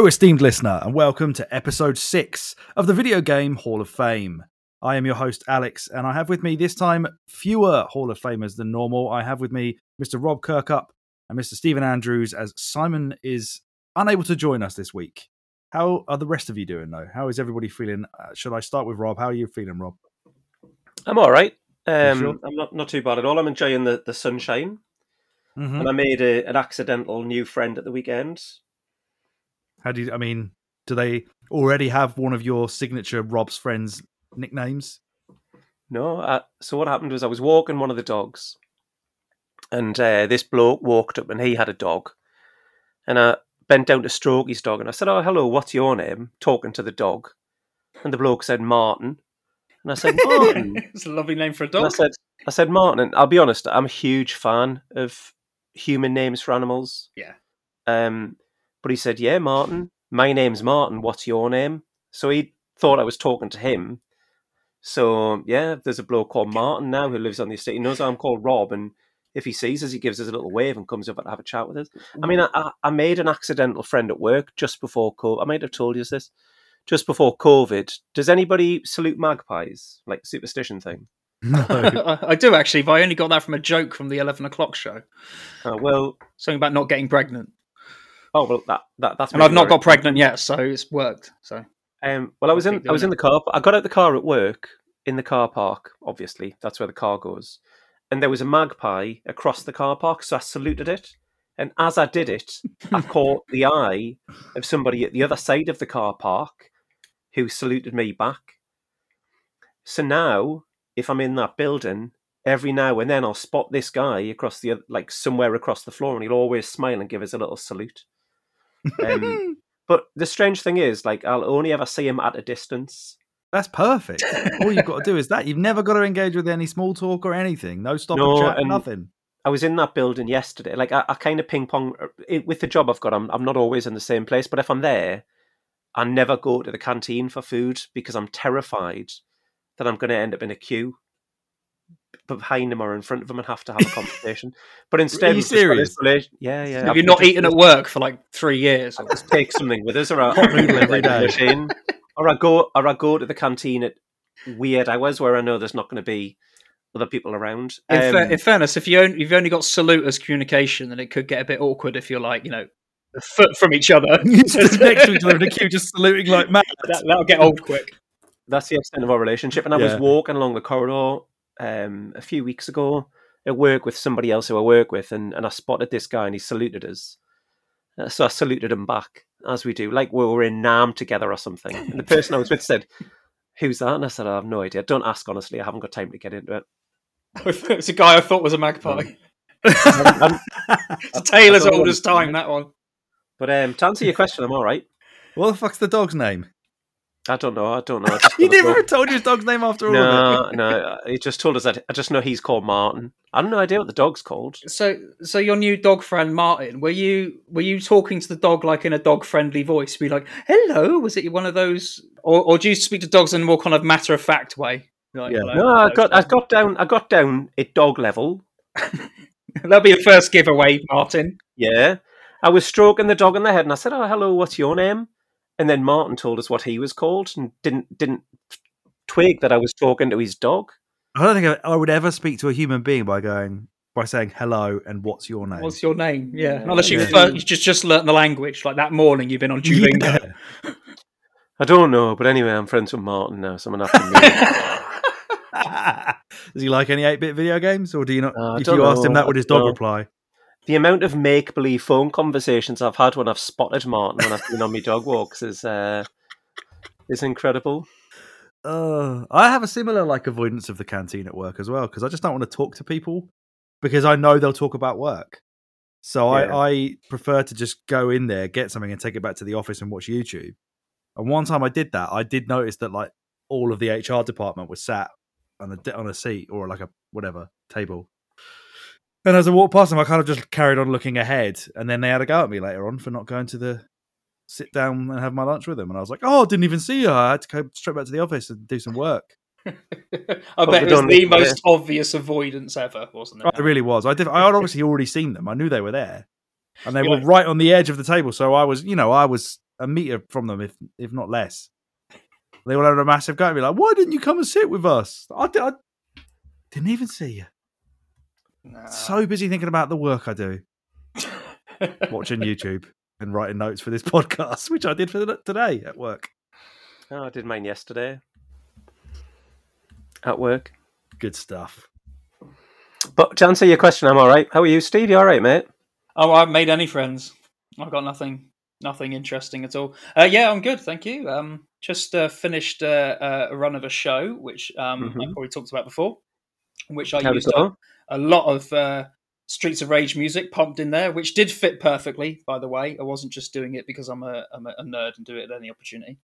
Hello, esteemed listener, and welcome to episode 6 of the Video Game Hall of Fame. I am your host, Alex, and I have with me this time fewer Hall of Famers than normal. I have with me Mr. Rob Kirkup and Mr. Stephen Andrews, as Simon is unable to join us this week. How are the rest of you doing, though? How is everybody feeling? Should I start with Rob? How are you feeling, Rob? I'm all right. Sure? I'm not too bad at all. I'm enjoying the sunshine, and I made an accidental new friend at the weekend. How do you, I mean, do they already have one of your signature Rob's Friends nicknames? No. So what happened was I was walking one of the dogs, and this bloke walked up and he had a dog. And I bent down to stroke his dog and I said, "Oh, hello, what's your name?" Talking to the dog. And the bloke said, "Martin." And I said, "Martin." It's a lovely name for a dog. And I said, "Martin." And I'll be honest, I'm a huge fan of human names for animals. Yeah. But he said, "Yeah, Martin. My name's Martin. What's your name?" So he thought I was talking to him. So, yeah, there's a bloke called Martin now who lives on the estate. He knows I'm called Rob, and if he sees us, he gives us a little wave and comes up and have a chat with us. I mean, I made an accidental friend at work just before COVID. I might have told you this. Just before COVID. Does anybody salute magpies? Like, superstition thing? No. I do, actually, but I only got that from a joke from the 11 o'clock show. Oh, well. Something about not getting pregnant. Oh well, that's. And I've not got pregnant yet, so it's worked. So, well, I was in the car. I got out the car at work in the car park. Obviously, that's where the car goes. And there was a magpie across the car park, so I saluted it. And as I did it, I caught the eye of somebody at the other side of the car park, who saluted me back. So now, if I'm in that building, every now and then I'll spot this guy across the somewhere across the floor, and he'll always smile and give us a little salute. But the strange thing is, I'll only ever see him at a distance. That's perfect. All you've got to do is that. You've never got to engage with any small talk or anything. No stop and chat, nothing. I was in that building yesterday. I kind of ping pong with the job I've got. I'm not always in the same place, but if I'm there, I never go to the canteen for food because I'm terrified that I'm going to end up in a queue behind them or in front of them and have to have a conversation. But instead, are you serious? Yeah. Have you not eaten at work for 3 years? I'll just take something with us, or a hot noodle every day, or I go to the canteen at weird hours where I know there's not going to be other people around. In fairness, if you've only got salute as communication, then it could get a bit awkward if you're a foot from each other, just next to each other in a queue, just saluting like mad. That'll get old quick. That's the extent of our relationship. And I was walking along the corridor a few weeks ago at work with somebody else who I work with, and I spotted this guy and he saluted us, so I saluted him back, as we do, we were in NAMM together or something. And the person I was with said, "Who's that?" And I said, "I have no idea. Don't ask, honestly. I haven't got time to get into it." It's a guy I thought was a magpie. It's a tale as old as time, that one. But to answer your question, I'm all right. What the fuck's the dog's name? I don't know. You never told you his dog's name after all. No. He just told us that. I just know he's called Martin. I have no idea what the dog's called. So your new dog friend Martin, were you talking to the dog in a dog friendly voice? Be like, "Hello." Was it one of those, or do you speak to dogs in a more kind of matter of fact way? I got down at dog level. That'll be the first giveaway, Martin. Yeah, I was stroking the dog in the head, and I said, "Oh, hello. What's your name?" And then Martin told us what he was called and didn't twig that I was talking to his dog. I don't think I would ever speak to a human being by saying hello and "What's your name?" What's your name? Yeah. Unless you've just learnt the language that morning you've been on Duolingo. Yeah. I don't know, but anyway, I'm friends with Martin now, so I'm going to have to meet. Does he like any 8-bit video games, or do you not? If you asked him that, would his dog reply? The amount of make-believe phone conversations I've had when I've spotted Martin when I've been on my dog walks is incredible. I have a similar avoidance of the canteen at work as well, because I just don't want to talk to people because I know they'll talk about work. So yeah. I prefer to just go in there, get something and take it back to the office and watch YouTube. And one time I did that, I did notice that all of the HR department was sat on a seat or table. And as I walked past them, I kind of just carried on looking ahead. And then they had a go at me later on for not going to sit down and have my lunch with them. And I was like, "Oh, I didn't even see you. I had to go straight back to the office and do some work." I bet it was the most obvious avoidance ever, wasn't it? It really was. I had obviously already seen them. I knew they were there. And they were right on the edge of the table. So I was a meter from them, if not less. They all had a massive go and be like, why didn't you come and sit with us? I didn't even see you. Nah. So busy thinking about the work I do. Watching YouTube and writing notes for this podcast, which I did for today at work. Oh, I did mine yesterday at work. Good stuff. But to answer your question, I'm all right. How are you, Steve? You all right, mate? Oh, I haven't made any friends. I've got nothing interesting at all. Yeah, I'm good, thank you. Just finished a run of a show, which I probably talked about before, which I used a lot of Streets of Rage music pumped in there, which did fit perfectly, by the way. I wasn't just doing it because I'm a nerd and do it at any opportunity.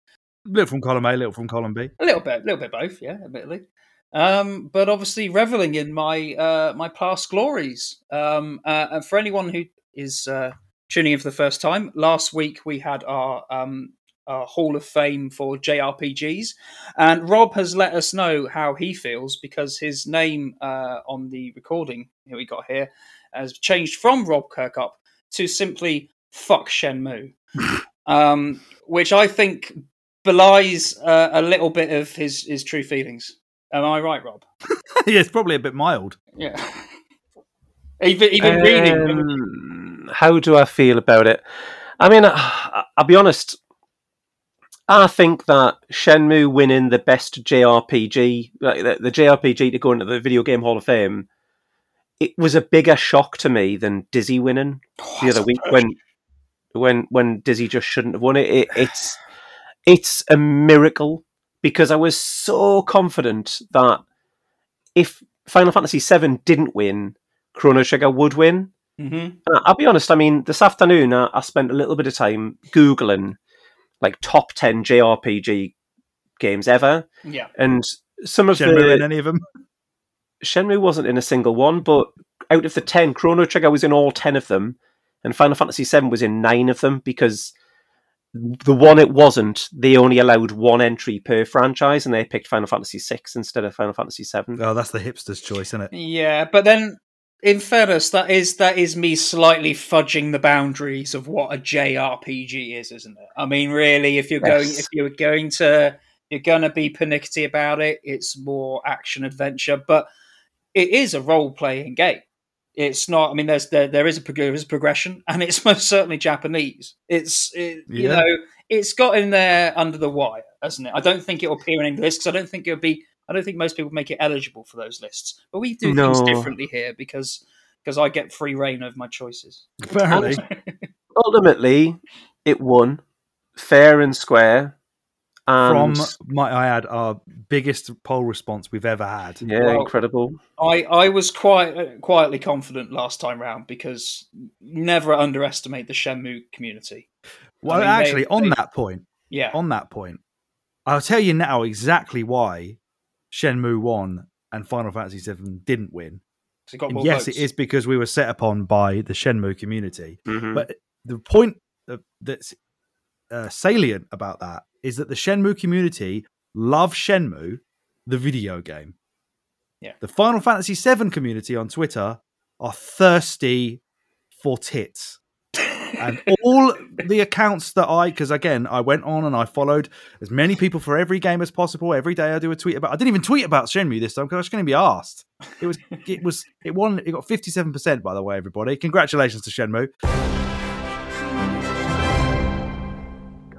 A little from column A, a little from column B. A little bit both, yeah, admittedly. But obviously reveling in my my past glories. And for anyone who is tuning in for the first time, last week we had our Hall of Fame for JRPGs, and Rob has let us know how he feels because his name on the recording that we got here has changed from Rob Kirkup to simply Fuck Shenmue, which I think belies a little bit of his true feelings. Am I right, Rob? Yeah, it's probably a bit mild. Yeah. Even reading. How do I feel about it? I mean, I'll be honest. I think that Shenmue winning the best JRPG, the JRPG to go into the Video Game Hall of Fame, it was a bigger shock to me than Dizzy winning the other week when Dizzy just shouldn't have won it. It's a miracle, because I was so confident that if Final Fantasy VII didn't win, Chrono Trigger would win. Mm-hmm. I'll be honest, I mean, this afternoon I spent a little bit of time Googling like top 10 JRPG games ever. Yeah. And some of Shenmue in any of them? Shenmue wasn't in a single one, but out of the 10, Chrono Trigger was in all 10 of them, and Final Fantasy VII was in 9 of them, because the one it wasn't, they only allowed one entry per franchise, and they picked Final Fantasy VI instead of Final Fantasy VII. Oh, that's the hipster's choice, isn't it? Yeah, but then, in fairness, that is me slightly fudging the boundaries of what a JRPG is, isn't it? I mean, really, if you're going to be pernickety about it, it's more action adventure, but it is a role playing game. It's not. I mean, there is a progression, and it's most certainly Japanese. You know, it's got in there under the wire, hasn't it? I don't think it will appear in any lists, because I don't think it'll be. I don't think most people make it eligible for those lists. But we do things differently here because I get free reign over my choices. Apparently, ultimately, it won fair and square. And from, might I add, our biggest poll response we've ever had. Yeah, well, incredible. I was quietly confident last time round, because never underestimate the Shenmue community. Well, I mean, on that point, I'll tell you now exactly why Shenmue won and Final Fantasy VII didn't win. It got more votes. It is because we were set upon by the Shenmue community. Mm-hmm. But the point that's salient about that is that the Shenmue community love Shenmue, the video game. Yeah. The Final Fantasy VII community on Twitter are thirsty for tits. And all the accounts that because again, I went on and I followed as many people for every game as possible. Every day I do a tweet about... I didn't even tweet about Shenmue this time because I was going to be arsed. It got 57%, by the way, everybody. Congratulations to Shenmue.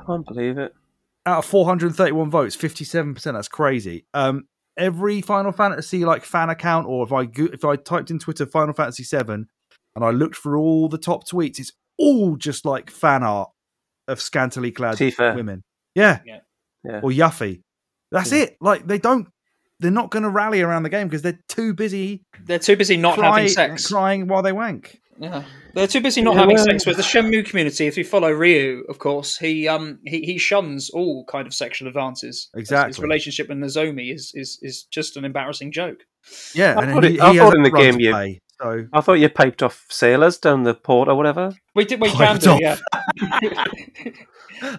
Can't believe it. Out of 431 votes, 57%. That's crazy. Every Final Fantasy fan account, or if I typed in Twitter Final Fantasy VII and I looked for all the top tweets, it's all just fan art of scantily clad Tifa women. Yeah. Or Yuffie. That's it. They're not going to rally around the game because they're too busy. They're too busy not having sex, crying while they wank. Yeah, they're too busy not having sex with the Shenmue community. If you follow Ryu, of course, he shuns all kind of sexual advances. Exactly, his relationship with Nozomi is just an embarrassing joke. Yeah, I thought you piped off sailors down the port or whatever. We can do, yeah. I don't think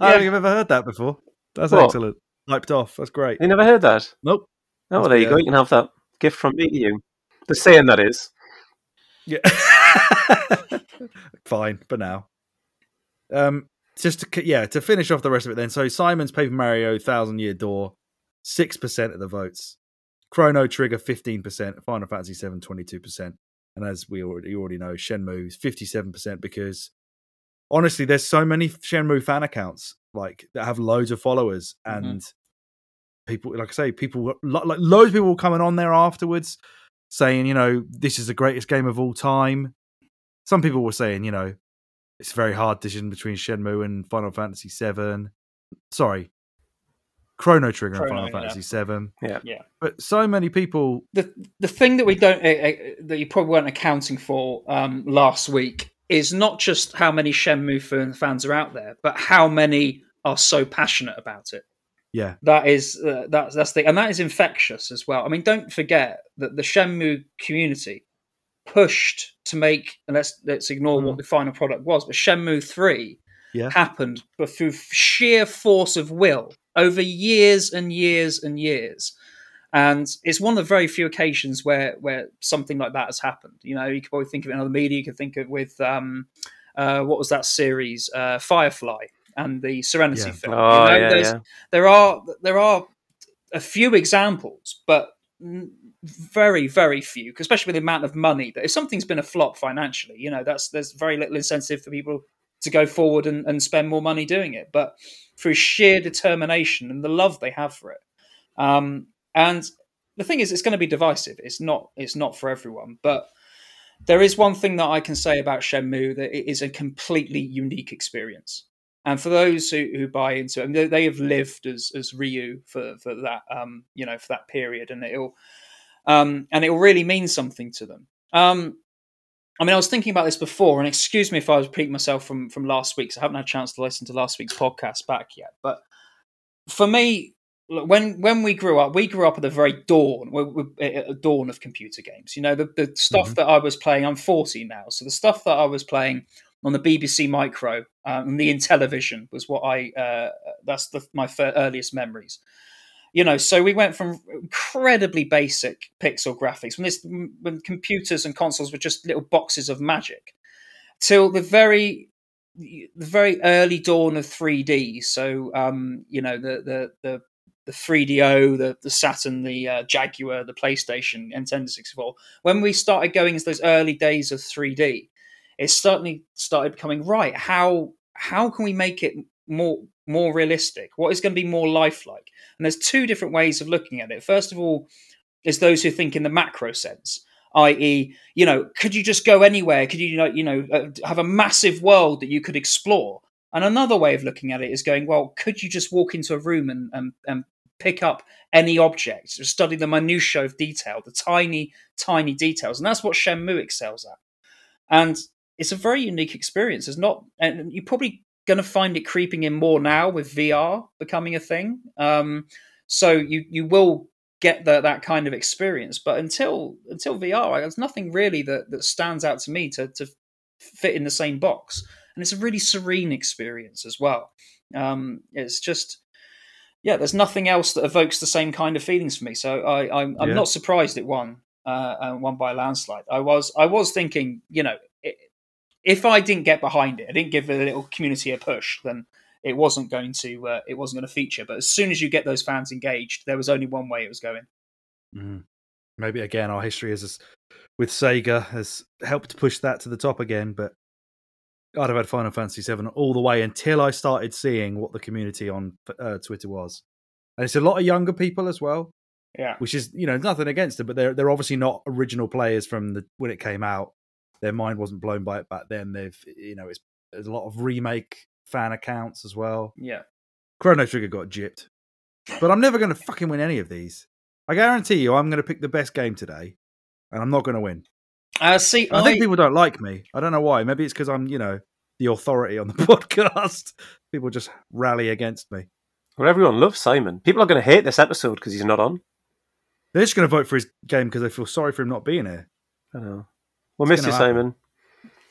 I've ever heard that before. That's excellent. Piped off. That's great. You never heard that? Nope. Oh, well, there you go. You can have that gift from me to you. The saying that is. Yeah. Fine for now. just to, yeah, to finish off the rest of it then. So Simon's Paper Mario Thousand Year Door, 6% of the votes. Chrono Trigger, 15%. Final Fantasy VII, 22%. And as you already know, Shenmue, 57%, because honestly, there's so many Shenmue fan accounts like that have loads of followers, and people, like I say, people like loads of people coming on there afterwards saying, you know, this is the greatest game of all time. Some people were saying, you know, it's a very hard decision between Shenmue and Final Fantasy VII. Sorry, Chrono Trigger and Final Fantasy VII. Yeah. But so many people. The thing that we don't that you probably weren't accounting for last week is not just how many Shenmue fans are out there, but how many are so passionate about it. Yeah, that is that's the, and that is infectious as well. I mean, don't forget that the Shenmue community pushed to make, and let's ignore what the final product was, but Shenmue 3 happened through sheer force of will over years and years and years. And it's one of the very few occasions where something like that has happened. You know, you could probably think of it in other media. You could think of it with, what was that series? Firefly and the Serenity film. Oh, you know, There are a few examples, but very, very few, especially with the amount of money. That if something's been a flop financially, you know, there's very little incentive for people to go forward and spend more money doing it. But through sheer determination and the love they have for it. And the thing is, it's going to be divisive. It's not for everyone. But there is one thing that I can say about Shenmue, that it is a completely unique experience. And for those who buy into it, I mean, they have lived as Ryu for that for that period, and it'll really mean something to them. I mean, I was thinking about this before, and excuse me if I was repeating myself from last week, because I haven't had a chance to listen to last week's podcast back yet. But for me, when we grew up at the very dawn, dawn of computer games. You know, the stuff that I was playing. I'm 40 now, so the stuff that I was playing on the BBC Micro and the Intellivision was what my earliest memories. You know, so we went from incredibly basic pixel graphics when computers and consoles were just little boxes of magic, till the very early dawn of 3D. So the 3DO, the Saturn, the Jaguar, the PlayStation, Nintendo 64. When we started going into those early days of 3D, it certainly started becoming right. How can we make it more realistic? What is going to be more lifelike? And there's two different ways of looking at it. First of all, is those who think in the macro sense, i.e., you know, could you just go anywhere? Could you have a massive world that you could explore? And another way of looking at it is going, well, could you just walk into a room and pick up any object, study the minutiae of detail, the tiny, tiny details? And that's what Shenmue excels at. And it's a very unique experience. And you probably going to find it creeping in more now with VR becoming a thing. So you will get that kind of experience, but until VR, there's nothing really that stands out to me to fit in the same box. And it's a really serene experience as well. It's just, there's nothing else that evokes the same kind of feelings for me. So I'm not surprised it won by a landslide. I was thinking, you know, if I didn't get behind it, I didn't give the little community a push, then it wasn't going to feature. But as soon as you get those fans engaged, there was only one way it was going. Maybe again, our history with Sega has helped push that to the top again. But I'd have had Final Fantasy VII all the way until I started seeing what the community on Twitter was, and it's a lot of younger people as well. Yeah, which is, you know, nothing against them, but they're obviously not original players from when it came out. Their mind wasn't blown by it back then. There's a lot of remake fan accounts as well. Yeah. Chrono Trigger got gypped. But I'm never going to fucking win any of these. I guarantee you I'm going to pick the best game today, and I'm not going to win. I think people don't like me. I don't know why. Maybe it's because I'm, you know, the authority on the podcast. People just rally against me. Well, everyone loves Simon. People are going to hate this episode because he's not on. They're just going to vote for his game because they feel sorry for him not being here. I know. We'll miss you, Simon.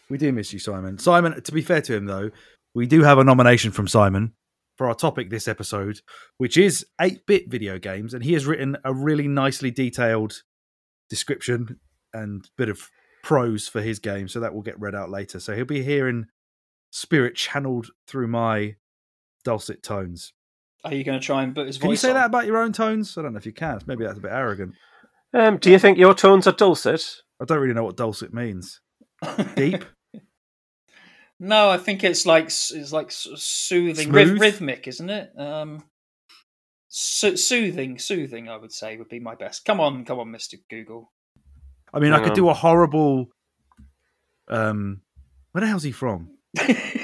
We do miss you, Simon. Simon, to be fair to him, though, we do have a nomination from Simon for our topic this episode, which is 8-bit video games, and he has written a really nicely detailed description and bit of prose for his game, so that will get read out later. So he'll be hearing spirit channeled through my dulcet tones. Are you going to try and put his voice on? Can you say that about your own tones? I don't know if you can. Maybe that's a bit arrogant. Do you think your tones are dulcet? I don't really know what dulcet means. Deep? No, I think it's like soothing, rhythmic, isn't it? Soothing, I would say, would be my best. Come on, Mr. Google. I mean, I could do a horrible... where the hell's he from?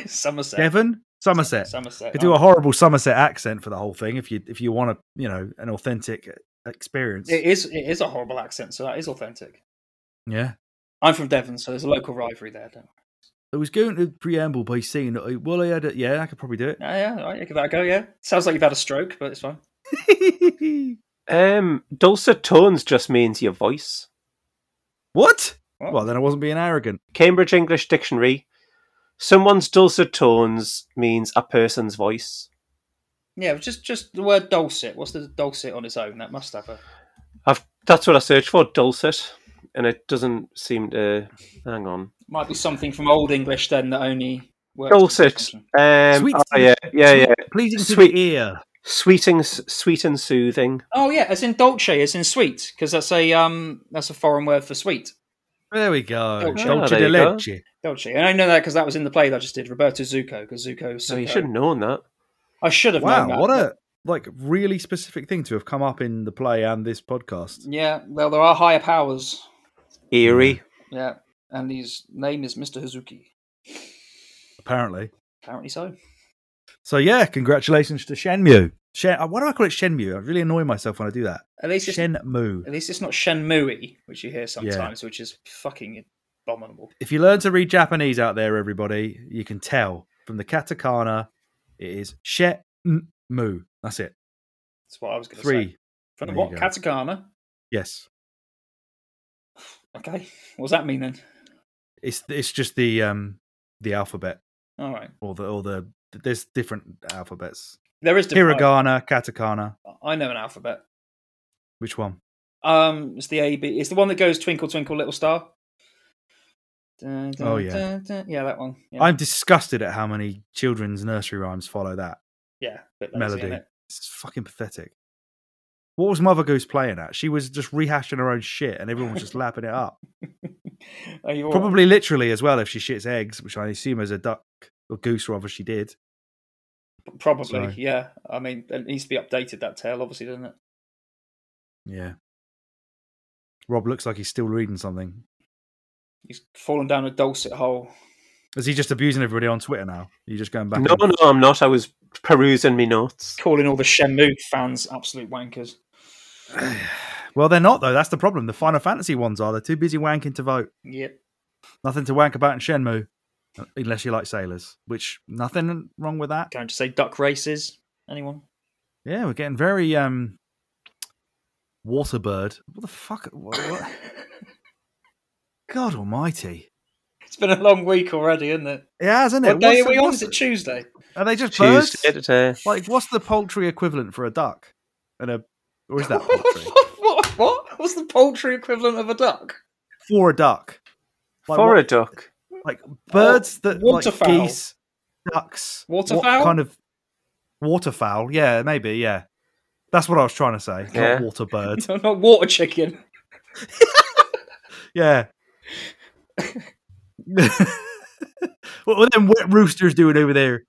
Somerset. Devon? Somerset. Could do a horrible Somerset accent for the whole thing if you want to, an authentic experience. It is a horrible accent, so that is authentic. Yeah. I'm from Devon, so there's a local rivalry there. I was going to preamble by saying, well, I had it. Yeah, I could probably do it. Yeah, all right, give that a go, yeah. Sounds like you've had a stroke, but it's fine. Dulcet tones just means your voice. What? Well, then I wasn't being arrogant. Cambridge English Dictionary. Someone's dulcet tones means a person's voice. Yeah, just the word dulcet. What's the dulcet on its own? That must have a... that's what I searched for, dulcet. And it doesn't seem to... Hang on. Might be something from Old English then that only works. Dulcet. Sweet. Oh, yeah. Pleasing sweet, to the ear. Sweet and soothing. Oh, yeah, as in dolce, as in sweet. Because that's a foreign word for sweet. There we go. Dolce de leche. Dolce. And I know that because that was in the play that I just did, Roberto Zucco. Oh, you should have known that. I should have known that. Wow, what a really specific thing to have come up in the play and this podcast. Yeah, well, there are higher powers. Eerie. Yeah, and his name is Mr. Hazuki. Apparently so. So, yeah, congratulations to Shenmue. Why do I call it Shenmue? I really annoy myself when I do that. At least it's not Shenmue, which you hear sometimes, which is fucking abominable. If you learn to read Japanese out there, everybody, you can tell from the katakana, it is Shenmue. That's it. That's what I was going to say. From the what? Katakana? Yes. Okay. What does that mean then? It's just the alphabet. All right. Or the there's different alphabets. There is hiragana, katakana. I know an alphabet. Which one? It's the A B. It's the one that goes twinkle twinkle little star. Dun, dun, dun, dun. Yeah, that one. Yeah. I'm disgusted at how many children's nursery rhymes follow that. Yeah, bit lazy, melody. It's fucking pathetic. What was Mother Goose playing at? She was just rehashing her own shit and everyone was just lapping it up. Probably literally as well if she shits eggs, which I assume is a duck or goose rather she did. Probably, so. Yeah. I mean, it needs to be updated, that tale, obviously, doesn't it? Yeah. Rob looks like he's still reading something. He's fallen down a dulcet hole. Is he just abusing everybody on Twitter now? Are you just going back? No, I'm not. I was perusing me notes. Calling all the Shenmue fans absolute wankers. Well, they're not, though. That's the problem. The Final Fantasy ones are. They're too busy wanking to vote. Yep. Nothing to wank about in Shenmue, unless you like sailors, which nothing wrong with that. Can't just say duck races. Anyone? Yeah, we're getting very Waterbird. What the fuck? What? God almighty. It's been a long week already, isn't it? Yeah, hasn't it? What day are we on? Is it Tuesday? Are they just birds? Tuesday. Like, what's the poultry equivalent for a duck? Or is that poultry? What? What's the poultry equivalent of a duck? For a duck. Like, for a duck. Like birds that waterfowl. Like geese, ducks. Waterfowl? What kind of waterfowl? Yeah, maybe, yeah. That's what I was trying to say. Yeah. Not water bird. No, not water chicken. Yeah. What are them wet roosters doing over there?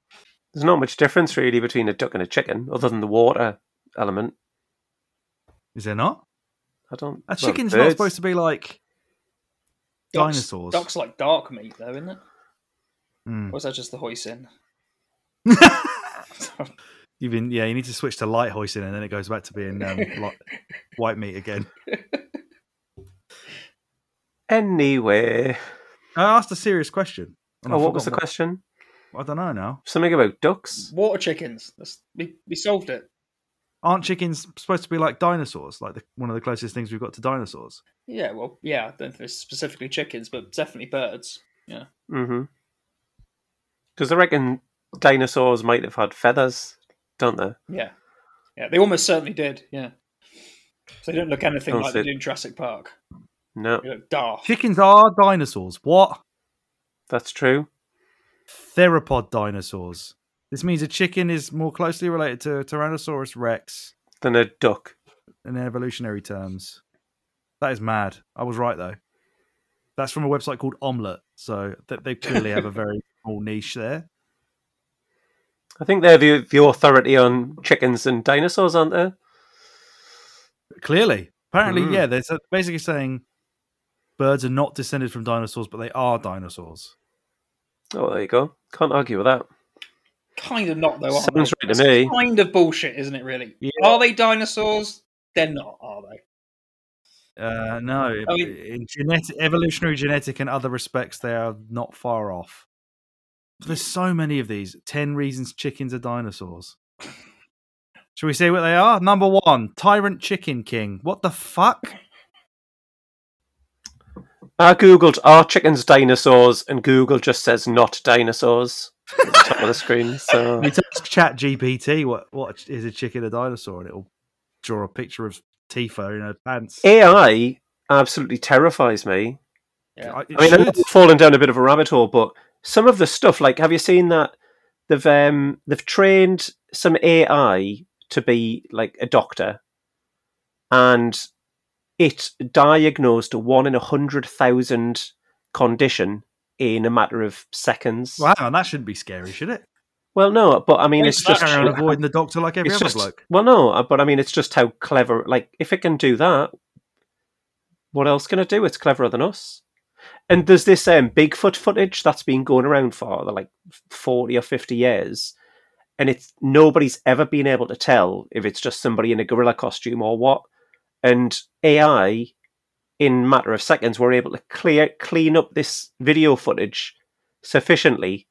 There's not much difference really between a duck and a chicken, other than the water element. Is there not? I don't. A chicken's not supposed to be like dinosaurs. Ducks like dark meat, though, isn't it? Mm. Or is that just the hoisin? You need to switch to light hoisin, and then it goes back to being white meat again. Anyway, I asked a serious question. What was the question? I don't know now. Something about ducks? Water chickens. We solved it. Aren't chickens supposed to be like dinosaurs? Like one of the closest things we've got to dinosaurs? Yeah, well, yeah. I don't think they're specifically chickens, but definitely birds. Yeah. Mm-hmm. Because I reckon dinosaurs might have had feathers, don't they? Yeah. Yeah, they almost certainly did, yeah. So they don't look anything like they do in Jurassic Park. No. They look daft. Chickens are dinosaurs. What? That's true. Theropod dinosaurs. This means a chicken is more closely related to Tyrannosaurus rex than a duck in evolutionary terms. That is mad. I was right, though. That's from a website called Omelette, so they clearly have a very small niche there. I think they're the authority on chickens and dinosaurs, aren't they? Clearly. Apparently, yeah, they're basically saying birds are not descended from dinosaurs, but they are dinosaurs. Oh, there you go. Can't argue with that. Kind of not, though, aren't they? Sounds right to me. It's kind of bullshit, isn't it, really? Yeah. Are they dinosaurs? They're not, are they? No, I mean, in evolutionary, genetic, and other respects, they are not far off. There's so many of these. 10 reasons chickens are dinosaurs. Shall we see what they are? Number 1, Tyrant Chicken King. What the fuck? I googled, are chickens dinosaurs? And Google just says not dinosaurs at the top of the screen. So you ask ChatGPT what is a chicken a dinosaur, and it'll draw a picture of Tifa in her pants. AI absolutely terrifies me. Yeah. I mean, I've fallen down a bit of a rabbit hole, but some of the stuff, like, have you seen that they've trained some AI to be like a doctor, and it diagnosed a 1 in 100,000 condition in a matter of seconds. Wow, and that shouldn't be scary, should it? Well, no, but I mean, it's just avoiding the doctor like every other bloke. Well, no, but I mean, it's just how clever. Like, if it can do that, what else can it do? It's cleverer than us. And there's this Bigfoot footage that's been going around for like 40 or 50 years, and it's nobody's ever been able to tell if it's just somebody in a gorilla costume or what. And AI, in a matter of seconds, were able to clean up this video footage sufficiently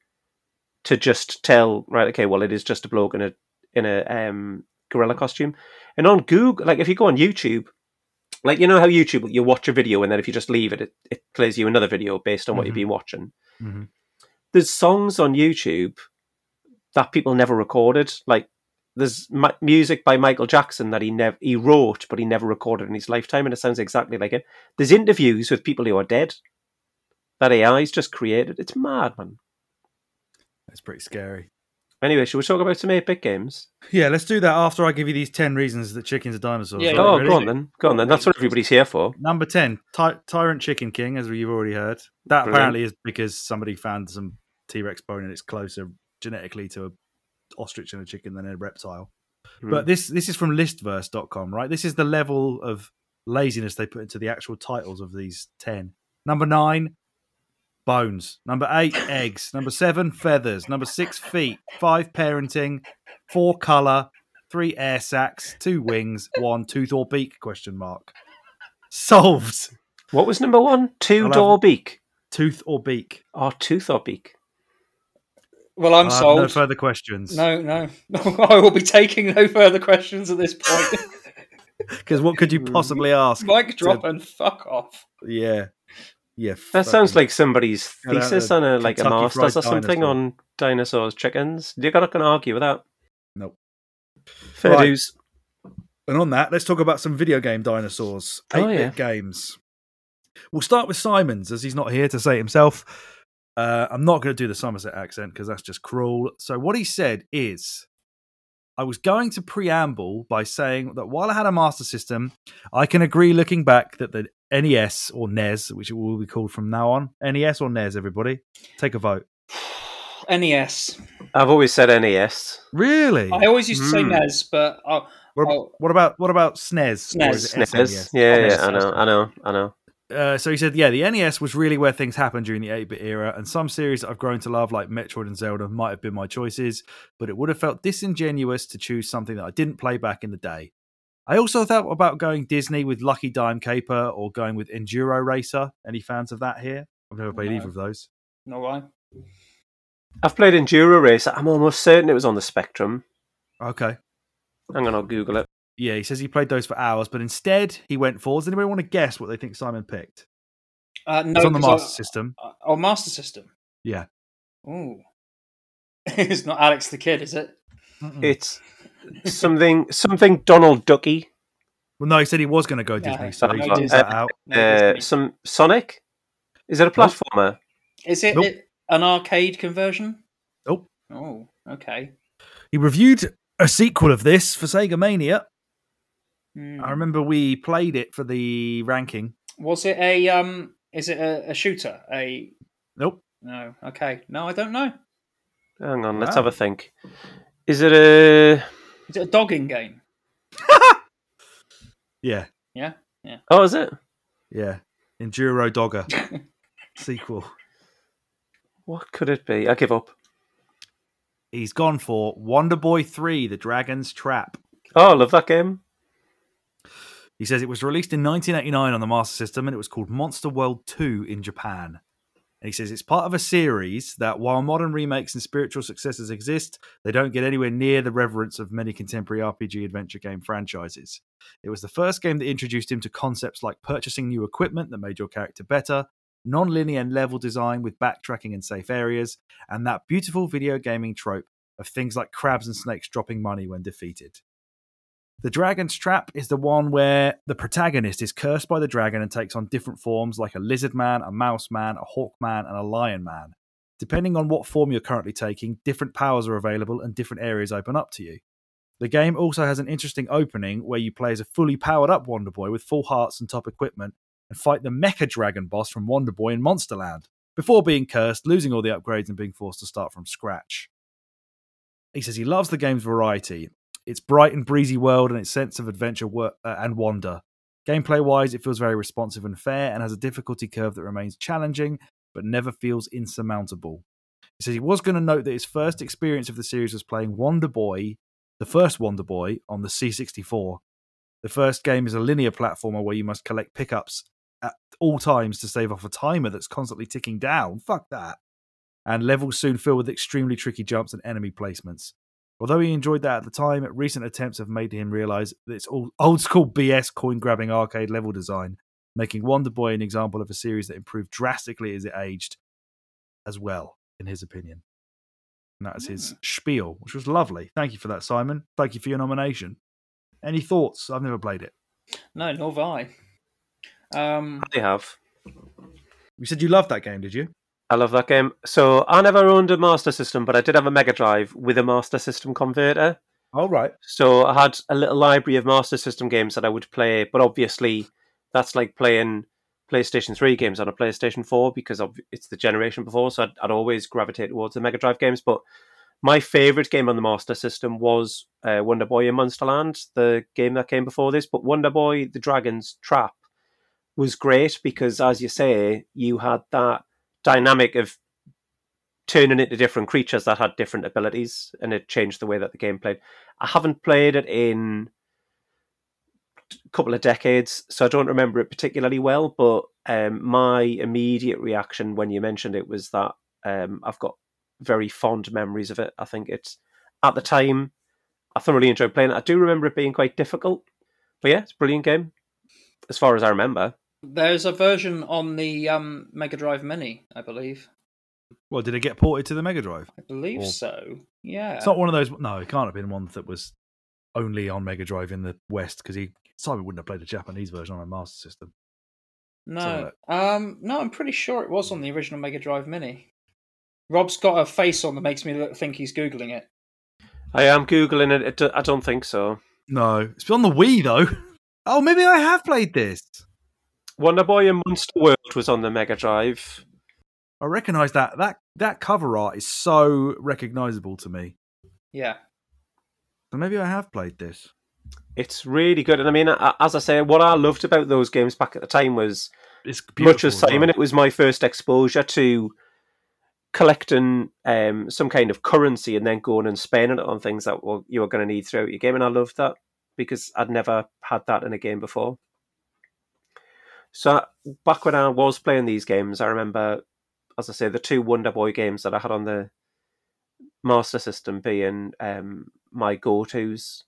to just tell, right, okay, well, it is just a bloke in a gorilla costume. And on Google, like, if you go on YouTube, like, you know how YouTube, you watch a video and then if you just leave it, it plays you another video based on what you've been watching. Mm-hmm. There's songs on YouTube that people never recorded. Like, there's music by Michael Jackson that he wrote, but he never recorded in his lifetime, and it sounds exactly like it. There's interviews with people who are dead that AI's just created. It's mad, man. That's pretty scary. Anyway, should we talk about some 8-bit games? Yeah, let's do that after I give you these 10 reasons that chickens are dinosaurs. Yeah, right? Oh, really? Go on then. That's what everybody's here for. Number 10, Tyrant Chicken King, as you've already heard. That apparently is because somebody found some T-Rex bone and it's closer genetically to an ostrich and a chicken than a reptile. Mm. But this is from listverse.com, right? This is the level of laziness they put into the actual titles of these 10. Number 9, bones. Number 8, eggs. Number 7, feathers. Number 6, feet. 5, parenting. 4, colour. 3, air sacs. 2, wings. 1, tooth or beak? ? Solved. What was number 1? Tooth or beak? Tooth or beak. Oh, tooth or beak. Well, I'm sold. No further questions. No. I will be taking no further questions at this point. Because what could you possibly ask? Mic drop and fuck off. Yeah. Yeah, that sounds like somebody's thesis on a master's or something on dinosaurs, chickens. You're not going to argue with that. Nope. Fair dues. And on that, let's talk about some video game dinosaurs. 8-bit games. We'll start with Simon's, as he's not here to say it himself. I'm not going to do the Somerset accent because that's just cruel. So what he said is, I was going to preamble by saying that while I had a Master System, I can agree looking back that the NES or NES, which it will be called from now on. NES or NES, everybody? Take a vote. NES. I've always said NES. Really? I always used to say NES, but... What about SNES? SNES. Yeah, I know. So he said, the NES was really where things happened during the 8-bit era, and some series that I've grown to love, like Metroid and Zelda, might have been my choices, but it would have felt disingenuous to choose something that I didn't play back in the day. I also thought about going Disney with Lucky Dime Caper or going with Enduro Racer. Any fans of that here? I've never played either of those. No way. I've played Enduro Racer. I'm almost certain it was on the Spectrum. Okay. I'm going to Google it. Yeah, he says he played those for hours, but instead he went for... Does anybody want to guess what they think Simon picked? No, it's on the Master System. Oh, Master System? Yeah. Ooh. It's not Alex the Kid, is it? It's... something Donald Ducky. Well, no, he said he was going to go Disney, so he got that out. Some Sonic? Is it a platformer? Is it? Nope. an arcade conversion? Nope. Oh, okay. He reviewed a sequel of this for Sega Mania. Mm. I remember we played it for the ranking. Was it a is it a shooter? A Nope. No. Okay. No, I don't know. Hang on, let's have a think. Is it a dogging game? Yeah. Yeah? Yeah. Oh, is it? Yeah. Enduro Dogger. Sequel. What could it be? I give up. He's gone for Wonder Boy 3, The Dragon's Trap. Oh, I love that game. He says it was released in 1989 on the Master System and it was called Monster World 2 in Japan. And he says it's part of a series that, while modern remakes and spiritual successors exist, they don't get anywhere near the reverence of many contemporary RPG adventure game franchises. It was the first game that introduced him to concepts like purchasing new equipment that made your character better, non-linear level design with backtracking and safe areas, and that beautiful video gaming trope of things like crabs and snakes dropping money when defeated. The Dragon's Trap is the one where the protagonist is cursed by the dragon and takes on different forms like a lizard man, a mouse man, a hawk man, and a lion man. Depending on what form you're currently taking, different powers are available and different areas open up to you. The game also has an interesting opening where you play as a fully powered up Wonder Boy with full hearts and top equipment and fight the Mecha Dragon boss from Wonder Boy in Monsterland before being cursed, losing all the upgrades and being forced to start from scratch. He says he loves the game's variety. Its bright and breezy world and its sense of adventure and wonder. Gameplay-wise, it feels very responsive and fair and has a difficulty curve that remains challenging but never feels insurmountable. He says he was going to note that his first experience of the series was playing Wonder Boy, the first Wonder Boy, on the C64. The first game is a linear platformer where you must collect pickups at all times to save off a timer that's constantly ticking down. Fuck that. And levels soon fill with extremely tricky jumps and enemy placements. Although he enjoyed that at the time, recent attempts have made him realise that it's all old-school BS coin-grabbing arcade level design, making Wonder Boy an example of a series that improved drastically as it aged as well, in his opinion. And that is his spiel, which was lovely. Thank you for that, Simon. Thank you for your nomination. Any thoughts? I've never played it. No, nor have I. I have. You said you loved that game, did you? I love that game. So I never owned a Master System, but I did have a Mega Drive with a Master System converter. All right. So I had a little library of Master System games that I would play, but obviously that's like playing PlayStation 3 games on a PlayStation 4 because it's the generation before, so I'd always gravitate towards the Mega Drive games. But my favourite game on the Master System was Wonder Boy in Monsterland, the game that came before this. But Wonder Boy, The Dragon's Trap was great because, as you say, you had that dynamic of turning into different creatures that had different abilities, and it changed the way that the game played. I haven't played it in a couple of decades, so I don't remember it particularly well, but my immediate reaction when you mentioned it was that I've got very fond memories of it. I think it's, at the time, I thoroughly enjoyed playing it. I do remember it being quite difficult, but yeah, it's a brilliant game, as far as I remember. There's a version on the Mega Drive Mini, I believe. Well, did it get ported to the Mega Drive? I believe so, yeah. It's not one of those... No, it can't have been one that was only on Mega Drive in the West, because Simon wouldn't have played a Japanese version on a Master System. No, no, I'm pretty sure it was on the original Mega Drive Mini. Rob's got a face on that makes me think he's Googling it. I am Googling it. I don't think so. No, it's been on the Wii, though. Oh, maybe I have played this. Wonder Boy and Monster World was on the Mega Drive. I recognise that. That cover art is so recognisable to me. Yeah. So maybe I have played this. It's really good. And I mean, as I say, what I loved about those games back at the time was, it's much as Simon, It was my first exposure to collecting some kind of currency and then going and spending it on things that you were going to need throughout your game. And I loved that because I'd never had that in a game before. So back when I was playing these games, I remember, as I say, the two Wonder Boy games that I had on the Master System being my go-tos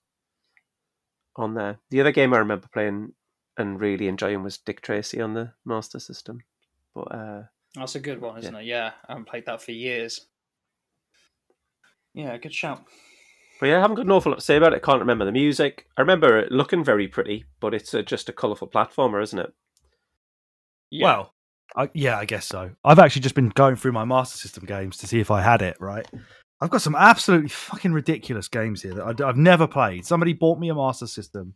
on there. The other game I remember playing and really enjoying was Dick Tracy on the Master System. But that's a good one, isn't it? Yeah, I haven't played that for years. Yeah, good shout. But yeah, I haven't got an awful lot to say about it. I can't remember the music. I remember it looking very pretty, but it's just a colourful platformer, isn't it? Yeah. Well, Yeah, I guess so. I've actually just been going through my Master System games to see if I had it, right? I've got some absolutely fucking ridiculous games here that I've never played. Somebody bought me a Master System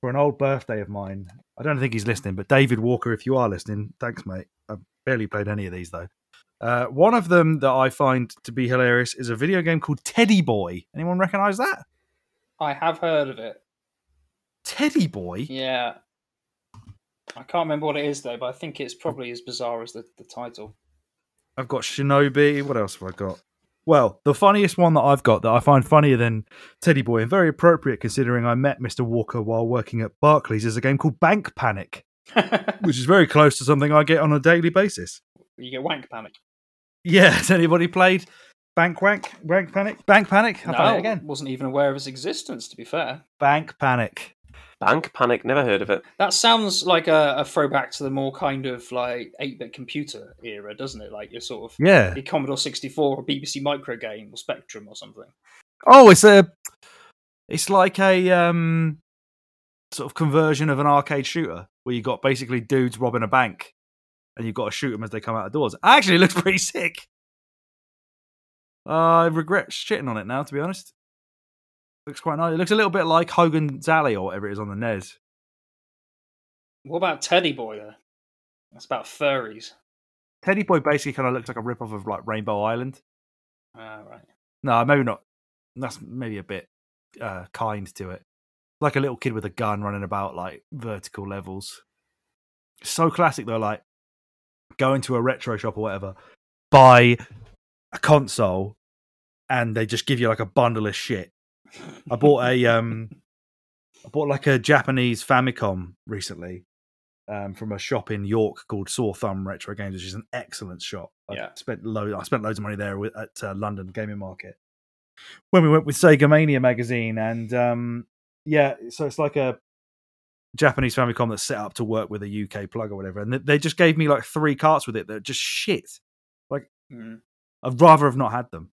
for an old birthday of mine. I don't think he's listening, but David Walker, if you are listening, thanks, mate. I've barely played any of these, though. One of them that I find to be hilarious is a video game called Teddy Boy. Anyone recognise that? I have heard of it. Teddy Boy? Yeah. I can't remember what it is, though, but I think it's probably as bizarre as the title. I've got Shinobi. What else have I got? Well, the funniest one that I've got that I find funnier than Teddy Boy, and very appropriate considering I met Mr. Walker while working at Barclays, is a game called Bank Panic, which is very close to something I get on a daily basis. You get Wank Panic. Yeah, has anybody played Bank Panic? I wasn't even aware of its existence, to be fair. Bank Panic. Bank Panic, never heard of it. That sounds like a throwback to the more kind of like 8-bit computer era, doesn't it? Like your sort of the Commodore 64 or BBC Micro game or Spectrum or something. Oh, it's like a sort of conversion of an arcade shooter where you got basically dudes robbing a bank and you've got to shoot them as they come out of doors. Actually, it looks pretty sick. I regret shitting on it now, to be honest. Looks quite nice. It looks a little bit like Hogan's Alley or whatever it is on the NES. What about Teddy Boy, though? That's about furries. Teddy Boy basically kind of looks like a rip-off of like Rainbow Island. Right. No, maybe not. That's maybe a bit kind to it. Like a little kid with a gun running about like vertical levels. So classic, though, like go into a retro shop or whatever, buy a console, and they just give you like a bundle of shit. I bought like a Japanese Famicom recently from a shop in York called Sore Thumb Retro Games, which is an excellent shop. I spent loads of money there at London Gaming Market when we went with Sega Mania magazine, and so it's like a Japanese Famicom that's set up to work with a UK plug or whatever, and they just gave me like 3 carts with it that are just shit. Like I'd rather have not had them.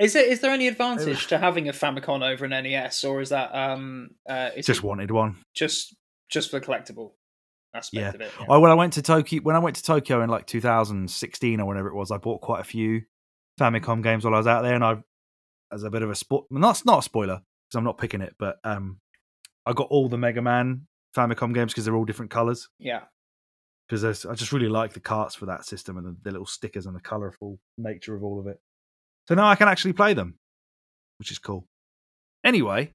Is there any advantage to having a Famicom over an NES, or is that wanted one? Just for the collectible aspect of it. Yeah. When I went to Tokyo in like 2016 or whenever it was, I bought quite a few Famicom games while I was out there, and I, as a bit of a spoiler, that's not a spoiler because I'm not picking it, but I got all the Mega Man Famicom games because they're all different colours. Yeah. Because I just really like the carts for that system and the little stickers and the colourful nature of all of it. So now I can actually play them, which is cool. Anyway,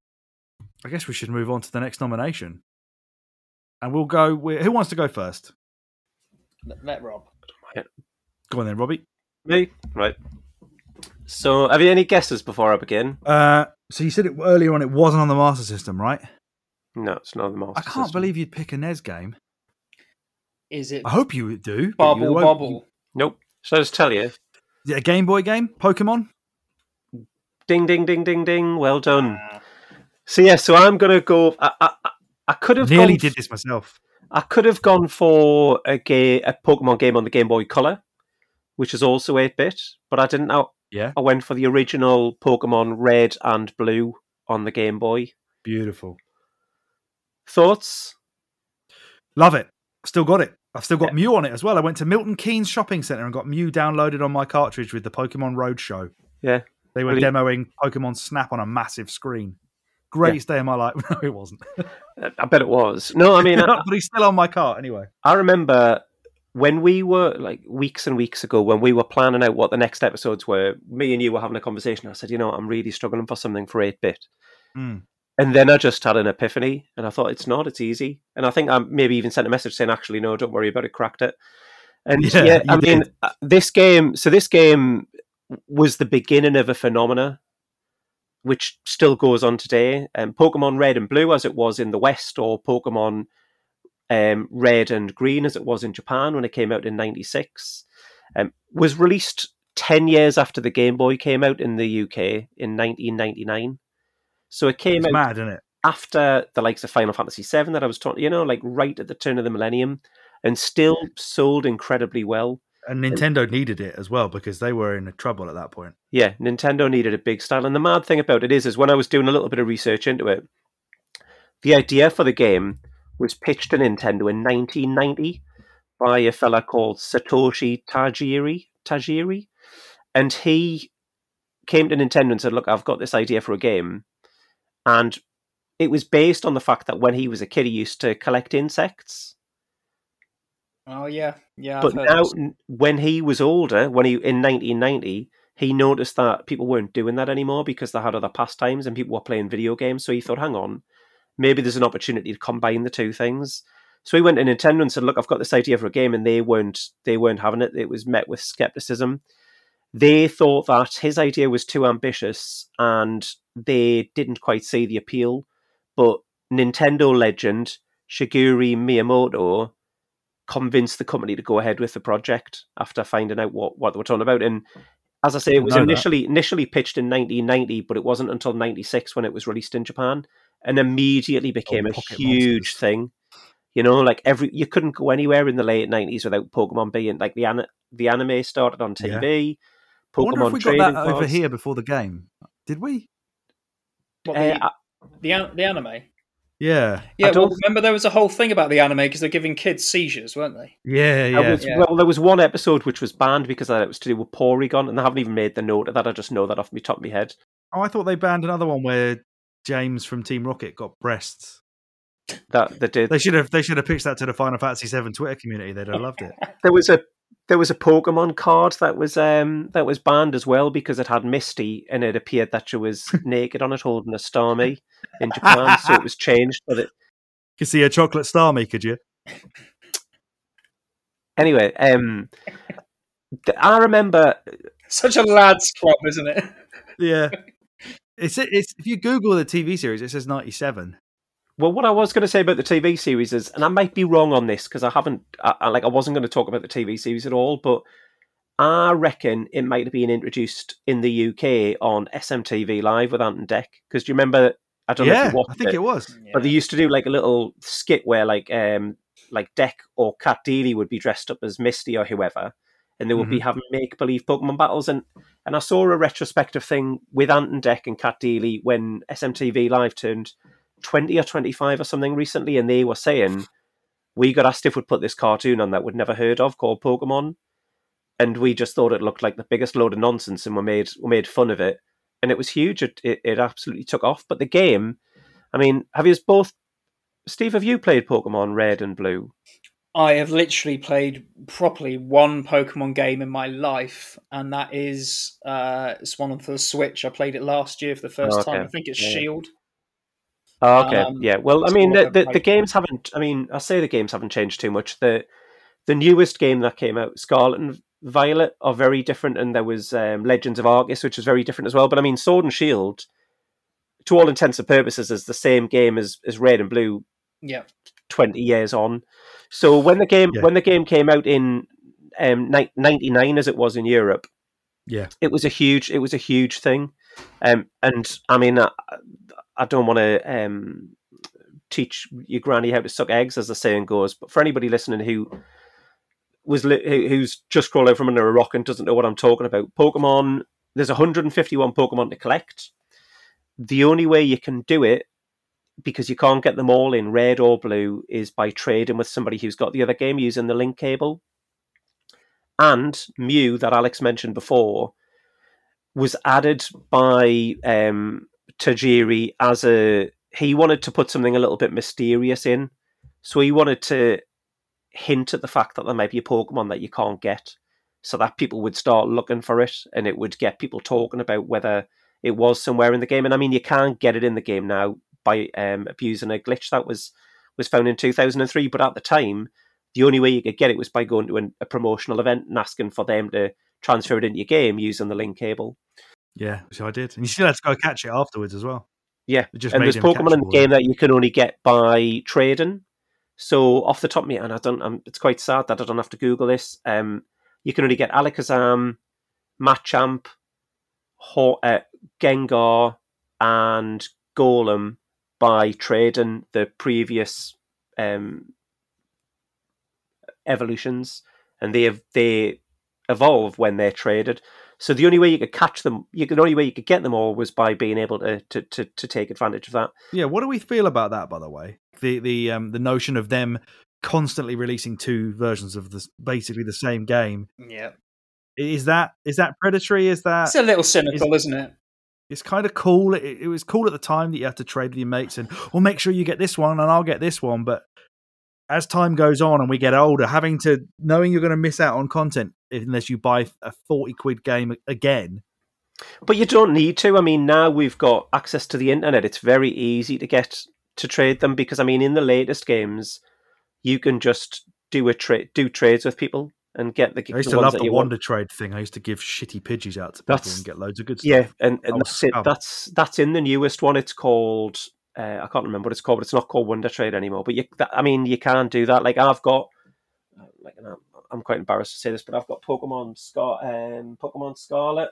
I guess we should move on to the next nomination. And we'll go with... Who wants to go first? Let Rob. Go on then, Robbie. Me? Right. So, have you any guesses before I begin? So you said it earlier on it wasn't on the Master System, right? No, it's not on the Master System. I can't believe you'd pick a NES game. Is it? I hope you do. Bobble. Nope. So just tell you. Is it a Game Boy game? Pokemon? Ding, ding, ding, ding, ding. Well done. So I'm going to go... I could have nearly did this myself. I could have gone for a Pokemon game on the Game Boy Color, which is also 8-bit, but I didn't know. Yeah. I went for the original Pokemon Red and Blue on the Game Boy. Beautiful. Thoughts? Love it. Still got it. I've still got Mew on it as well. I went to Milton Keynes Shopping Centre and got Mew downloaded on my cartridge with the Pokemon Roadshow. Yeah. They were demoing Pokemon Snap on a massive screen. Greatest day of my life. No, it wasn't. I bet it was. No, I mean... but he's still on my cart anyway. I remember when we were, like, weeks and weeks ago, when we were planning out what the next episodes were, me and you were having a conversation. I said, you know, I'm really struggling for something for 8-bit. Mm. And then I just had an epiphany, and I thought, it's easy. And I think I maybe even sent a message saying, actually, no, don't worry about it, cracked it. And this game was the beginning of a phenomena, which still goes on today. Pokemon Red and Blue, as it was in the West, or Pokemon Red and Green, as it was in Japan when it came out in 96, was released 10 years after the Game Boy came out in the UK in 1999. So it came out mad, isn't it? After the likes of Final Fantasy VII that I was talking, you know, like right at the turn of the millennium, and still sold incredibly well. And Nintendo needed it as well because they were in trouble at that point. Yeah, Nintendo needed a big style. And the mad thing about it is when I was doing a little bit of research into it, the idea for the game was pitched to Nintendo in 1990, by a fella called Satoshi Tajiri, and he came to Nintendo and said, look, I've got this idea for a game. And it was based on the fact that when he was a kid, he used to collect insects. Oh, yeah. Yeah. But now, when he was older, in 1990, he noticed that people weren't doing that anymore because they had other pastimes and people were playing video games. So he thought, hang on, maybe there's an opportunity to combine the two things. So he went to Nintendo and said, look, I've got this idea for a game, and they weren't having it. It was met with skepticism. They thought that his idea was too ambitious and they didn't quite see the appeal. But Nintendo legend Shigeru Miyamoto convinced the company to go ahead with the project after finding out what they were talking about. And as I say, it was initially pitched in 1990, but it wasn't until 1996 when it was released in Japan and immediately became a huge thing. You know, like you couldn't go anywhere in the late 90s without Pokemon being like the anime started on TV. Yeah. Pokemon, I wonder if we got that cards over here before the game. Did we? What, the anime? Yeah. Yeah, remember there was a whole thing about the anime because they're giving kids seizures, weren't they? Yeah, yeah. Well, there was one episode which was banned because it was to do with Porygon, and I haven't even made the note of that. I just know that off the top of my head. Oh, I thought they banned another one where James from Team Rocket got breasts. That they did. They should have pitched that to the Final Fantasy VII Twitter community. They'd have loved it. There was a Pokemon card that was banned as well because it had Misty and it appeared that she was naked on it holding a Starmie in Japan, so it was changed. But it... You could see a chocolate Starmie, could you? Anyway, I remember such a lads club, isn't it? Yeah, it's if you Google the TV series, it says 97. Well, what I was going to say about the TV series is, and I might be wrong on this because I wasn't going to talk about the TV series at all, but I reckon it might have been introduced in the UK on SMTV Live with Ant and Dec. Because do you remember? I don't know if you watched it. I think it was. Yeah. But they used to do like a little skit where like Dec or Cat Deeley would be dressed up as Misty or whoever, and they would be having make-believe Pokemon battles. And I saw a retrospective thing with Ant and Dec and Cat Deeley when SMTV Live turned 20 or 25 or something recently, and they were saying we got asked if we'd put this cartoon on that we'd never heard of called Pokemon, and we just thought it looked like the biggest load of nonsense, and we made fun of it, and it was huge. It absolutely took off. But the game, I mean, have you played Pokemon Red and Blue? I have literally played properly one Pokemon game in my life, and that is it's one for the Switch. I played it last year for the first time. I think it's Shield. Oh, okay, yeah. Well, I mean, the games haven't... I mean, I say the games haven't changed too much. The newest game that came out, Scarlet and Violet, are very different, and there was Legends of Arceus, which is very different as well. But, I mean, Sword and Shield, to all intents and purposes, is the same game as Red and Blue 20 years on. So when the game came out in 1999, as it was in Europe, it was a huge thing. And, I mean... I don't want to teach your granny how to suck eggs, as the saying goes. But for anybody listening who's just crawled out from under a rock and doesn't know what I'm talking about, Pokemon, there's 151 Pokemon to collect. The only way you can do it, because you can't get them all in Red or Blue, is by trading with somebody who's got the other game using the link cable. And Mew, that Alex mentioned before, was added by... Tajiri he wanted to put something a little bit mysterious in, so he wanted to hint at the fact that there might be a Pokemon that you can't get, so that people would start looking for it, and it would get people talking about whether it was somewhere in the game. And I mean, you can't get it in the game now by abusing a glitch that was found in 2003, but at the time the only way you could get it was by going to a promotional event and asking for them to transfer it into your game using the link cable. Yeah, which I did. And you still had to go catch it afterwards as well. Yeah, and there's Pokemon in the game that you can only get by trading. So off the top of me, and it's quite sad that I don't have to Google this, you can only get Alakazam, Machamp, Gengar, and Golem by trading the previous evolutions. And they evolve when they're traded. So the only way you could catch them, the only way you could get them all was by being able to take advantage of that. Yeah, what do we feel about that, by the way? The notion of them constantly releasing two versions of this, basically the same game. Yeah. Is that predatory? Is that... It's a little cynical, isn't it? It's kind of cool. It was cool at the time that you had to trade with your mates and, well, make sure you get this one and I'll get this one. But as time goes on and we get older, knowing you're going to miss out on content unless you buy a 40 quid game again. But you don't need to. I mean, now we've got access to the internet. It's very easy to get to trade them because, I mean, in the latest games, you can just do trades with people and get the... I used to love the Wonder Trade thing. I used to give shitty Pidgeys out to people and get loads of good stuff. Yeah, and that's it. That's in the newest one. It's called... I can't remember what it's called, but it's not called Wonder Trade anymore. But you can do that. Like, I've got... like, I'm quite embarrassed to say this, but I've got Pokemon Scarlet,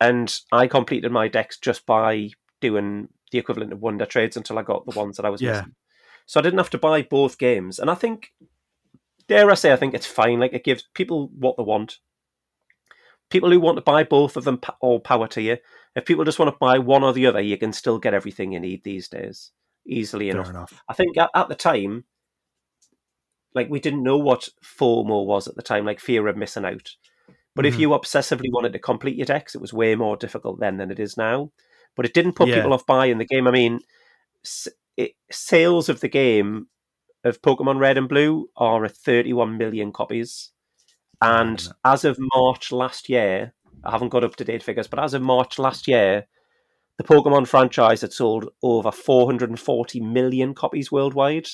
and I completed my decks just by doing the equivalent of Wonder Trades until I got the ones that I was missing. So I didn't have to buy both games. And I think... dare I say, I think it's fine. Like, it gives people what they want. People who want to buy both of them, all power to you. If people just want to buy one or the other, you can still get everything you need these days, easily enough. I think at the time, like, we didn't know what FOMO was at the time, like fear of missing out. But if you obsessively wanted to complete your decks, it was way more difficult then than it is now. But it didn't put people off buying the game. I mean, sales of the game... of Pokemon Red and Blue are 31 million copies. And as of March last year, I haven't got up-to-date figures, but as of March last year, the Pokemon franchise had sold over 440 million copies worldwide,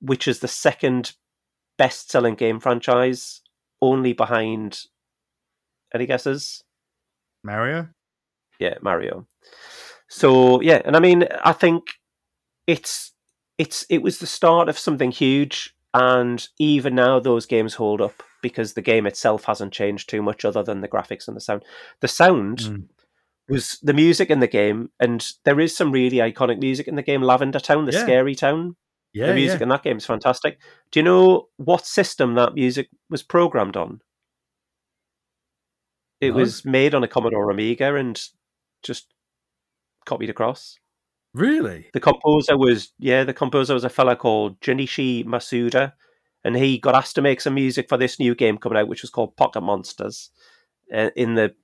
which is the second best-selling game franchise, only behind... any guesses? Mario? Yeah, Mario. So, yeah, and I mean, I think it was the start of something huge, and even now those games hold up because the game itself hasn't changed too much other than the graphics and the sound. The sound was the music in the game, and there is some really iconic music in the game. Lavender Town, the scary town. Yeah, the music in that game is fantastic. Do you know what system that music was programmed on? It was made on a Commodore Amiga and just copied across. Really? The composer was a fella called Junichi Masuda, and he got asked to make some music for this new game coming out, which was called Pocket Monsters, in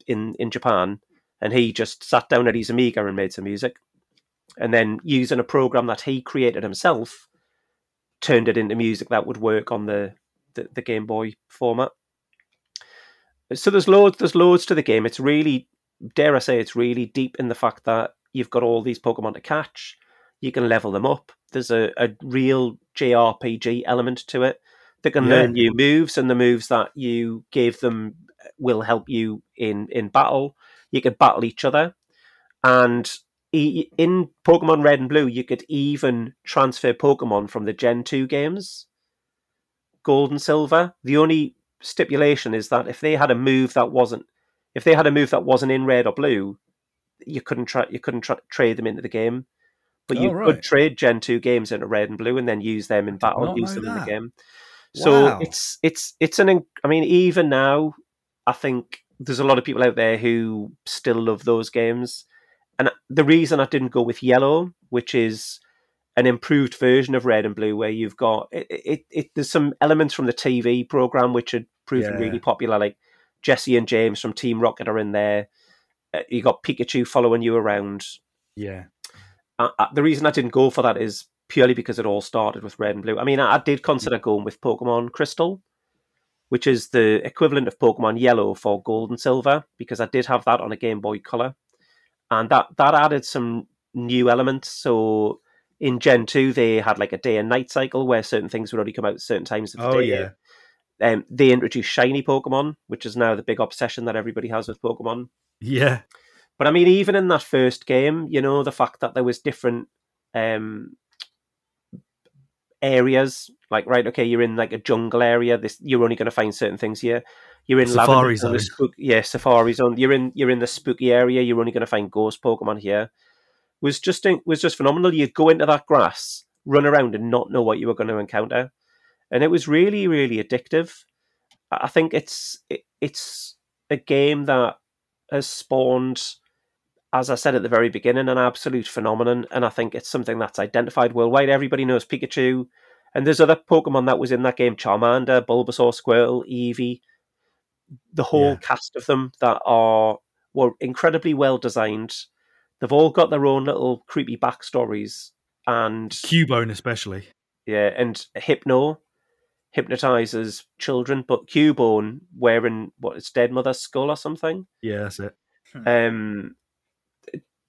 Japan. And he just sat down at his Amiga and made some music, and then using a program that he created himself, turned it into music that would work on the Game Boy format. So there's loads to the game. It's really, dare I say, it's really deep in the fact that you've got all these Pokemon to catch. You can level them up. There's a real JRPG element to it. They can learn new moves, and the moves that you gave them will help you in battle. You can battle each other. And in Pokemon Red and Blue, you could even transfer Pokemon from the Gen 2 games, Gold and Silver. The only stipulation is that if they had a move that wasn't in Red or Blue, you couldn't trade them into the game, but could trade Gen 2 games into Red and Blue and then use them in battle and use them in the game. So I mean, even now, I think there's a lot of people out there who still love those games. And the reason I didn't go with Yellow, which is an improved version of Red and Blue, where you've got there's some elements from the TV program which had proven really popular, like Jesse and James from Team Rocket are in there. You got Pikachu following you around. Yeah. The reason I didn't go for that is purely because it all started with Red and Blue. I mean, I did consider going with Pokemon Crystal, which is the equivalent of Pokemon Yellow for Gold and Silver, because I did have that on a Game Boy Color. And that added some new elements. So in Gen 2, they had like a day and night cycle where certain things would only come out at certain times of the day. Yeah. They introduced shiny Pokemon, which is now the big obsession that everybody has with Pokemon. Yeah. But I mean, even in that first game, you know, the fact that there was different areas, like, right, okay, you're in like a jungle area. You're only going to find certain things here. You're in Safari Zone. Safari Zone. You're in the spooky area. You're only going to find ghost Pokemon here. Was just phenomenal. You'd go into that grass, run around and not know what you were going to encounter. And it was really, really addictive. I think it's a game that has spawned, as I said at the very beginning, an absolute phenomenon. And I think it's something that's identified worldwide. Everybody knows Pikachu. And there's other Pokemon that was in that game, Charmander, Bulbasaur, Squirtle, Eevee, the whole cast of them that were incredibly well designed. They've all got their own little creepy backstories. And Cubone especially. Yeah, and Hypno hypnotizes children, but Cubone wearing, what, it's Dead Mother's Skull or something? Yeah, that's it.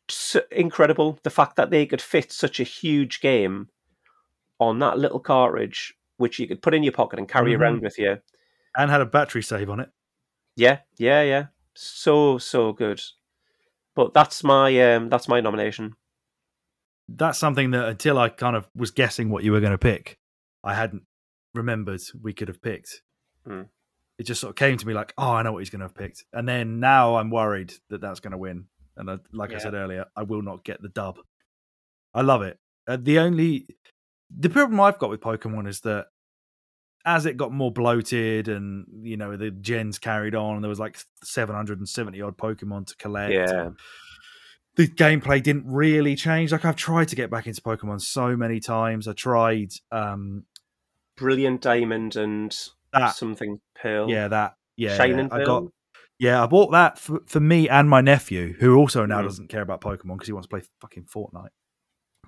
It's incredible, the fact that they could fit such a huge game on that little cartridge, which you could put in your pocket and carry around with you. And had a battery save on it. Yeah. So good. But that's my nomination. That's something that until I kind of was guessing what you were going to pick, I hadn't remembered we could have picked. It just sort of came to me like, oh, I know what he's going to have picked. And then now I'm worried that that's going to win. And I said earlier, I will not get the dub. I love it. The problem I've got with Pokemon is that as it got more bloated and, you know, the gens carried on, and there was like 770 odd Pokemon to collect. Yeah. The gameplay didn't really change. Like, I've tried to get back into Pokemon so many times. I tried Brilliant Diamond and something Pearl. Yeah, that. Yeah, Shine and Pearl. I bought that for me and my nephew, who also now doesn't care about Pokemon because he wants to play fucking Fortnite.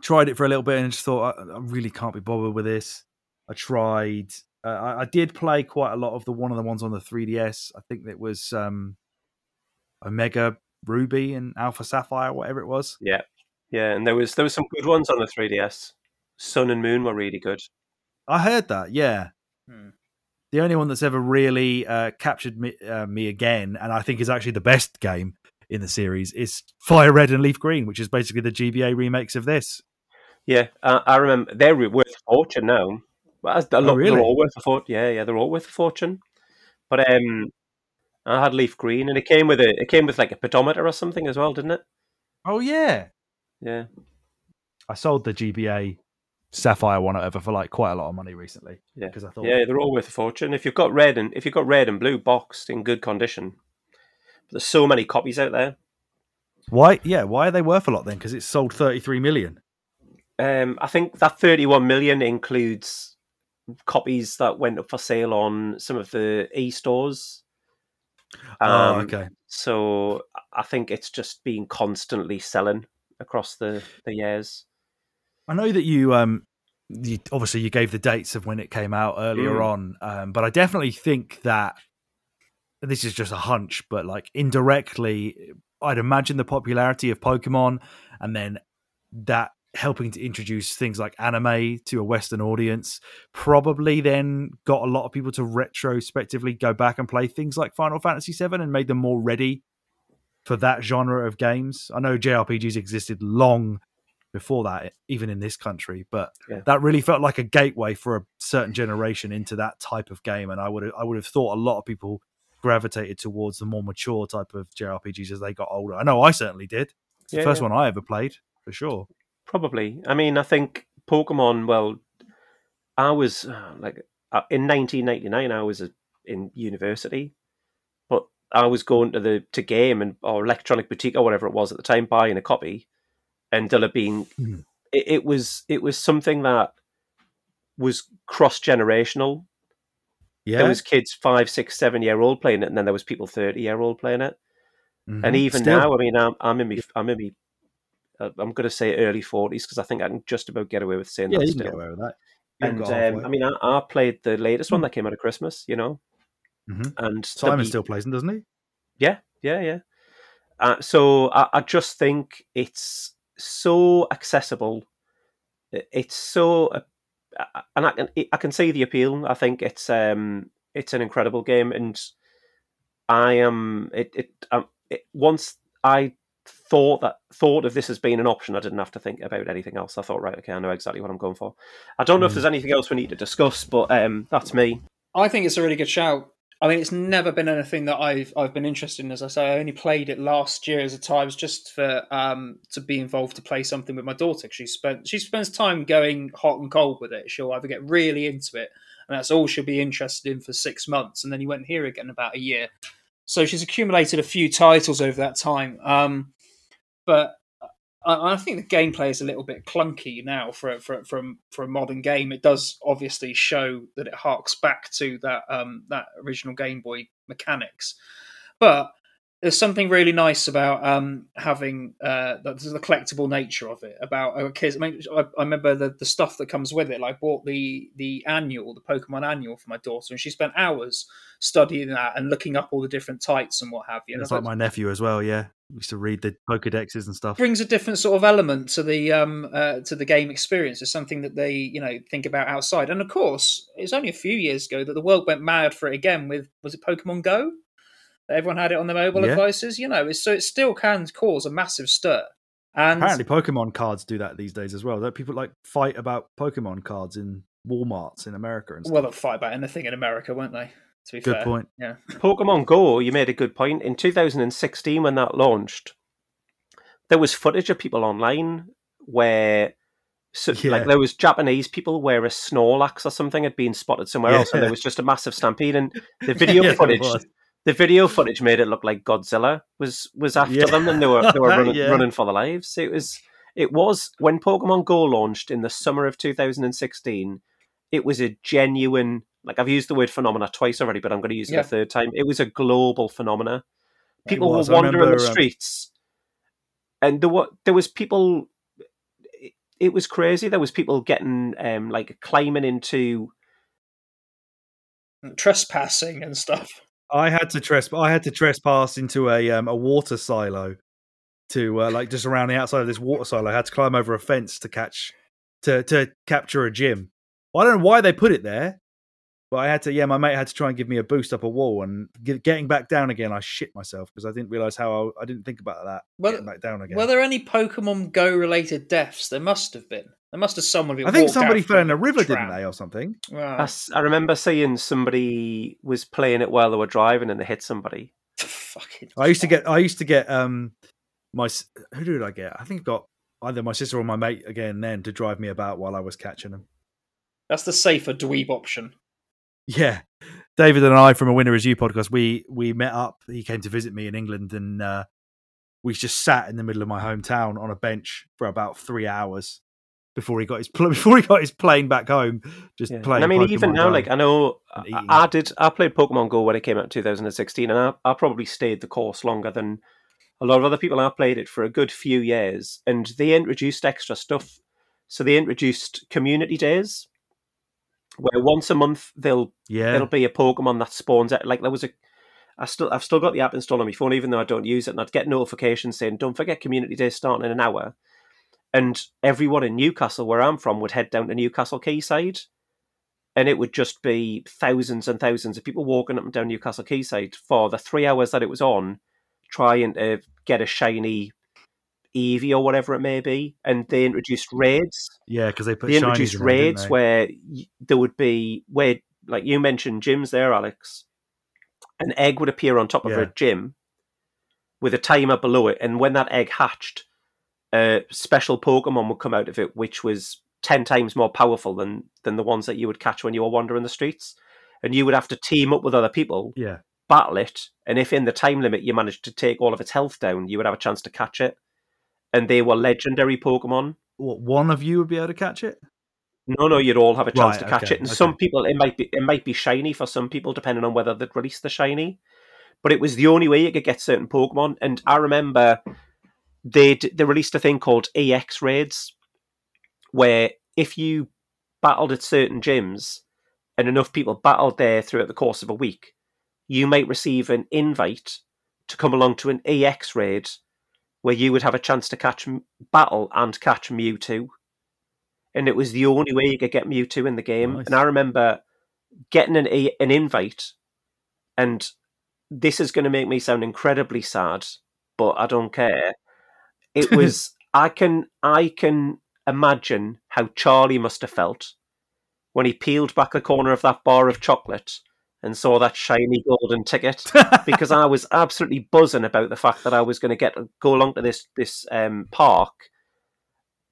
Tried it for a little bit and just thought, I really can't be bothered with this. I tried. I did play quite a lot of the ones on the 3DS. I think it was Omega Ruby and Alpha Sapphire, whatever it was. Yeah, and there was some good ones on the 3DS. Sun and Moon were really good. I heard that, yeah. The only one that's ever really captured me again, and I think is actually the best game in the series, is Fire Red and Leaf Green, which is basically the GBA remakes of this. Yeah, I remember. They're worth a fortune now. They're all worth a fortune. Yeah, they're all worth a fortune. But I had Leaf Green, and it came with like a pedometer or something as well, didn't it? Oh yeah. I sold the GBA Sapphire one over for like quite a lot of money recently. Yeah, because I thought they're all worth a fortune. If you've got Red and Blue boxed in good condition, there's so many copies out there. Why? Yeah, why are they worth a lot then? Because it's sold 33 million. I think that 31 million includes copies that went up for sale on some of the e-stores. Okay. So I think it's just been constantly selling across the years. I know that you obviously you gave the dates of when it came out earlier on, but I definitely think that this is just a hunch, but like indirectly, I'd imagine the popularity of Pokemon and then that helping to introduce things like anime to a Western audience probably then got a lot of people to retrospectively go back and play things like Final Fantasy VII and made them more ready for that genre of games. I know JRPGs existed long before that, even in this country, but that really felt like a gateway for a certain generation into that type of game. And I would have thought a lot of people gravitated towards the more mature type of JRPGs as they got older. I know I certainly did. It's the first one I ever played, for sure. Probably. I mean, I think Pokemon, well, I was in 1999, I was in university, but I was going to the Game or Electronic Boutique or whatever it was at the time, buying a copy, and there'll have been, it was something that was cross-generational. Yeah. There was kids 5, 6, 7-year-old playing it, and then there was people 30-year-old playing it. Mm-hmm. And even now, I mean, I'm going to say early 40s because I think I can just about get away with saying that. Yeah, you can get away with that. And I mean, I played the latest one that came out of Christmas, you know. Mm-hmm. And Simon still plays them, doesn't he? Yeah. So I just think it's so accessible. It's so, and I can see the appeal. I think it's an incredible game, and I am once I thought of this as being an option, I didn't have to think about anything else. I thought, right, okay, I know exactly what I'm going for. I don't know if there's anything else we need to discuss, but that's me. I think it's a really good shout. I mean, it's never been anything that I've been interested in. As I say, I only played it last year as a time just for to be involved to play something with my daughter. She spends time going hot and cold with it. She'll either get really into it, and that's all she'll be interested in for 6 months, and then you won't hear again about a year. So she's accumulated a few titles over that time. But I think the gameplay is a little bit clunky now for a modern game. It does obviously show that it harks back to that that original Game Boy mechanics, but there's something really nice about having the collectible nature of it. About kids, I remember the stuff that comes with it. I bought the Pokemon annual for my daughter, and she spent hours studying that and looking up all the different types and what have you. It's like my nephew as well, yeah. We used to read the Pokédexes and stuff. Brings a different sort of element to the game experience. It's something that they, think about outside. And of course, it's only a few years ago that the world went mad for it again with, was it Pokemon Go? Everyone had it on their mobile devices. So it still can cause a massive stir. And apparently, Pokemon cards do that these days as well. People fight about Pokemon cards in Walmarts in America and stuff. Well, they'll fight about anything in America, won't they? To be fair. Good point. Yeah. Pokemon Go, you made a good point. In 2016, when that launched, there was footage of people online where there was Japanese people where a Snorlax or something had been spotted somewhere else, and there was just a massive stampede. And the video footage, made it look like Godzilla was after them, and they were running for their lives. It was when Pokemon Go launched in the summer of 2016. It was a genuine. I've used the word phenomena twice already, but I'm going to use it a third time. It was a global phenomena. People were wandering the streets, and there was people. It was crazy. There was people getting climbing into trespassing and stuff. I had to trespass into a water silo to just around the outside of this water silo. I had to climb over a fence to capture a gym. Well, I don't know why they put it there. But I had to, my mate had to try and give me a boost up a wall, and getting back down again, I shit myself because I didn't realise how I didn't think about that. Well, getting back down again. Were there any Pokemon Go related deaths? There must have been. There must have someone been. I think somebody fell in a river, didn't they, or something? Wow. I remember seeing somebody was playing it while they were driving and they hit somebody. Fucking. I used to get my. Who did I get? I think I got either my sister or my mate again then to drive me about while I was catching them. That's the safer dweeb option. Yeah, David and I from A Winner Is You podcast, we met up. He came to visit me in England, and we just sat in the middle of my hometown on a bench for about 3 hours before he got his plane back home. Just playing. And I mean, Pokemon even now, I know I played Pokemon Go when it came out in 2016, and I probably stayed the course longer than a lot of other people. I played it for a good few years, and they introduced extra stuff. So they introduced community days. Where once a month there'll be a Pokemon that spawns out. There was I've still got the app installed on my phone, even though I don't use it, and I'd get notifications saying, "Don't forget Community Day starting in an hour." And everyone in Newcastle, where I'm from, would head down to Newcastle Quayside, and it would just be thousands and thousands of people walking up and down Newcastle Quayside for the 3 hours that it was on, trying to get a shiny Eevee or whatever it may be, and they introduced raids. Yeah, because they introduced raids where there would be where you mentioned gyms there, Alex. An egg would appear on top of a gym with a timer below it, and when that egg hatched, a special Pokemon would come out of it, which was 10 times more powerful than the ones that you would catch when you were wandering the streets, and you would have to team up with other people. Yeah, battle it, and if in the time limit you managed to take all of its health down, you would have a chance to catch it. And they were legendary Pokemon. What, one of you would be able to catch it? No, you'd all have a chance to catch it. And some people, it might be shiny for some people, depending on whether they'd release the shiny. But it was the only way you could get certain Pokemon. And I remember they released a thing called EX Raids, where if you battled at certain gyms and enough people battled there throughout the course of a week, you might receive an invite to come along to an EX Raid, where you would have a chance to battle and catch Mewtwo. And it was the only way you could get Mewtwo in the game. Nice. And I remember getting an invite, and this is going to make me sound incredibly sad, but I don't care. It was, I can imagine how Charlie must have felt when he peeled back the corner of that bar of chocolate and saw that shiny golden ticket, because I was absolutely buzzing about the fact that I was going to go along to this park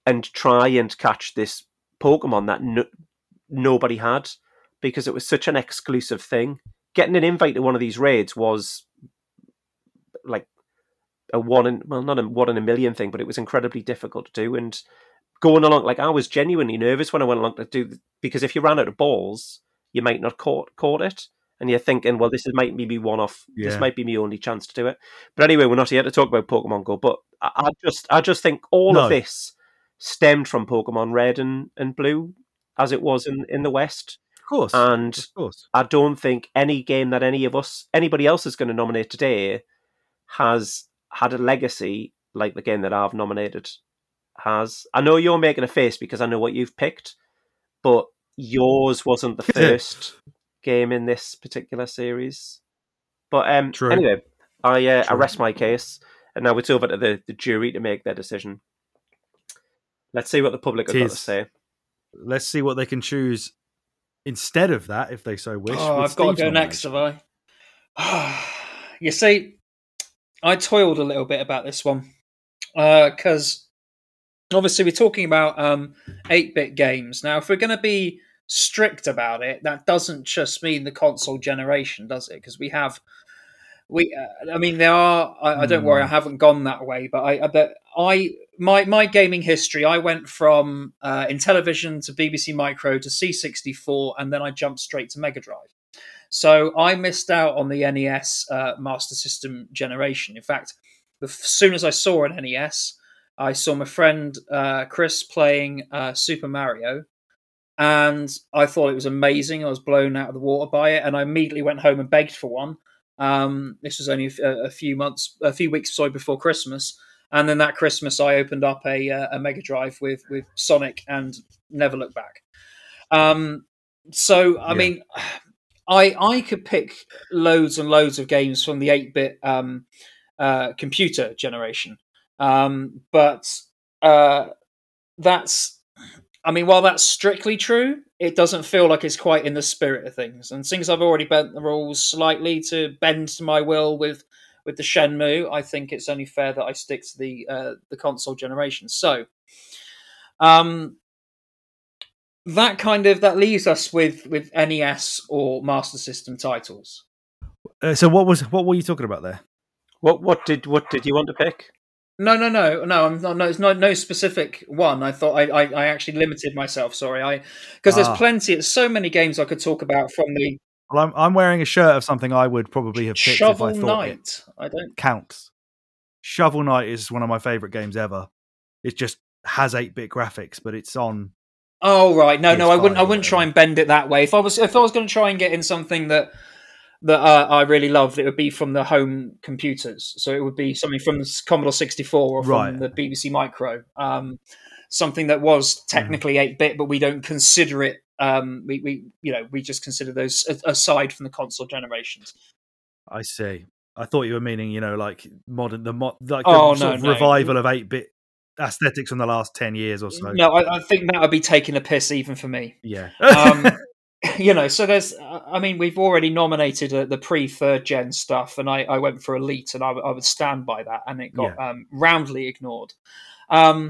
and try and catch this Pokemon that nobody had, because it was such an exclusive thing. Getting an invite to one of these raids was a one in, well, not a one in a million thing, but it was incredibly difficult to do. And going along, like, I was genuinely nervous when I went along to do, because if you ran out of balls, you might not caught it. And you're thinking, well, this might be me one-off. Yeah. This might be my only chance to do it. But anyway, we're not here to talk about Pokemon Go. But I just think all of this stemmed from Pokemon Red and Blue, as it was in the West. Of course. And of course. I don't think any game that anybody else is going to nominate today has had a legacy like the game that I've nominated has. I know you're making a face because I know what you've picked, but yours wasn't the first game in this particular series. But anyway, I rest my case, and now it's over to the jury to make their decision. Let's see what the public have got to say. Let's see what they can choose instead of that, if they so wish. Oh, I've got to go next, have I? You see, I toiled a little bit about this one, because obviously we're talking about 8-bit games. Now, if we're going to be strict about it, that doesn't just mean the console generation, does it? Because I don't worry, I haven't gone that way, but my gaming history, I went from Intellivision to BBC Micro to C64, and then I jumped straight to Mega Drive. So I missed out on the NES Master System generation. In fact, as soon as I saw an NES, I saw my friend Chris playing Super Mario, and I thought it was amazing. I was blown out of the water by it, and I immediately went home and begged for one. This was only a few weeks before Christmas, and then that Christmas I opened up a Mega Drive with Sonic and never looked back. So I mean, I could pick loads and loads of games from the 8-bit computer generation, but that's. I mean, while that's strictly true, it doesn't feel like it's quite in the spirit of things. And since I've already bent the rules slightly to bend to my will with the Shenmue, I think it's only fair that I stick to the console generation. So that leaves us with NES or Master System titles. So what were you talking about there? What did you want to pick? No. I'm not. No, it's not no specific one. I thought I actually limited myself. Sorry, because there's plenty. It's so many games I could talk about from the. Well, I'm wearing a shirt of something I would probably have picked Shovel if I thought Knight. It I don't count. Shovel Knight is one of my favorite games ever. It just has 8-bit graphics, but it's on. Oh right, no, I wouldn't. I wouldn't try and bend it that way. If I was going to try and get in something that I really loved, it would be from the home computers. So it would be something from the Commodore 64 or from the BBC Micro, something that was technically 8-bit, but we don't consider it. We just consider those aside from the console generations. I see. I thought you were meaning, like modern, revival of 8-bit aesthetics from the last 10 years or so. No, I think that would be taking a piss even for me. Yeah. So there's, we've already nominated the pre-3rd gen stuff, and I went for Elite, and I would stand by that, and it got roundly ignored. I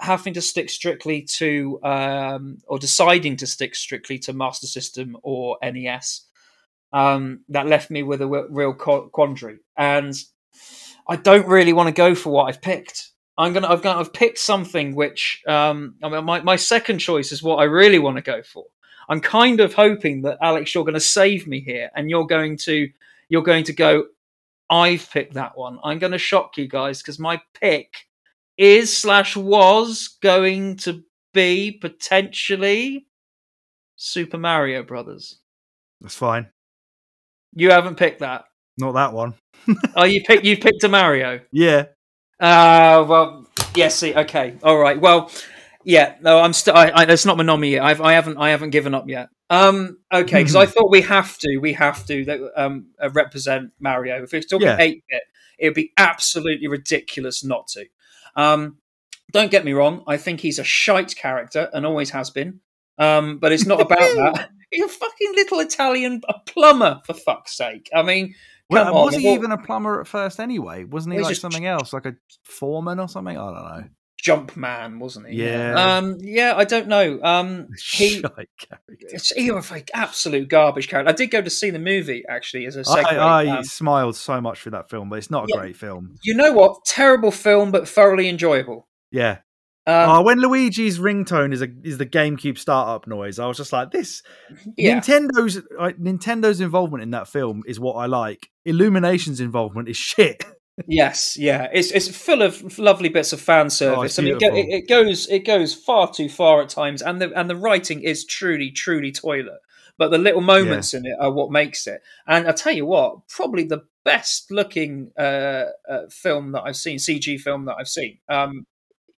having to stick strictly to, or deciding to stick strictly to Master System or NES, that left me with a real quandary, and I don't really want to go for what I've picked. I've picked something which. My second choice is what I really want to go for. I'm kind of hoping that Alex, you're going to save me here, and you're going to go. I've picked that one. I'm going to shock you guys because my pick was going to be potentially Super Mario Brothers. That's fine. You haven't picked that. Not that one. Oh, you picked a Mario. Yeah. I'm still. It's not my nominee yet. I haven't given up yet. Because I thought we have to represent Mario. If we're talking 8-bit, it would be absolutely ridiculous not to. Don't get me wrong. I think he's a shite character and always has been. But it's not about that. He's a fucking little Italian plumber, for fuck's sake. I mean. Was he even a plumber at first anyway? Wasn't he like something else, like a foreman or something? I don't know. Jumpman, wasn't he? Yeah. Yeah, I don't know. He was like absolute garbage character. I did go to see the movie, actually, as a segue. I smiled so much for that film, but it's not a great film. You know what? Terrible film, but thoroughly enjoyable. Yeah. When Luigi's ringtone is the GameCube startup noise, I was just like, this. Yeah. Nintendo's involvement in that film is what I like. Illumination's involvement is shit. Yes, yeah, it's full of lovely bits of fan service. I mean, it goes far too far at times, and the writing is truly toilet. But the little moments in it are what makes it. And I tell you what, probably the best looking CG film that I've seen.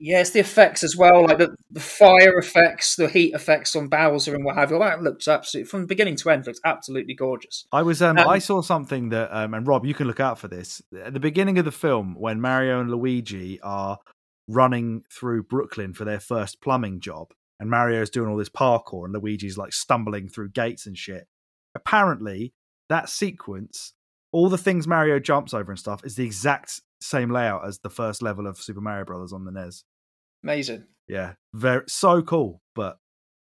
Yeah, it's the effects as well, like the fire effects, the heat effects on Bowser and what have you. That looks absolutely, from beginning to end, looks absolutely gorgeous. I was, I saw something that, and Rob, you can look out for this. At the beginning of the film, when Mario and Luigi are running through Brooklyn for their first plumbing job, and Mario's doing all this parkour, and Luigi's like stumbling through gates and shit. Apparently, that sequence, all the things Mario jumps over and stuff, is the exact same layout as the first level of Super Mario Brothers on the NES. Amazing. Yeah, very so cool. But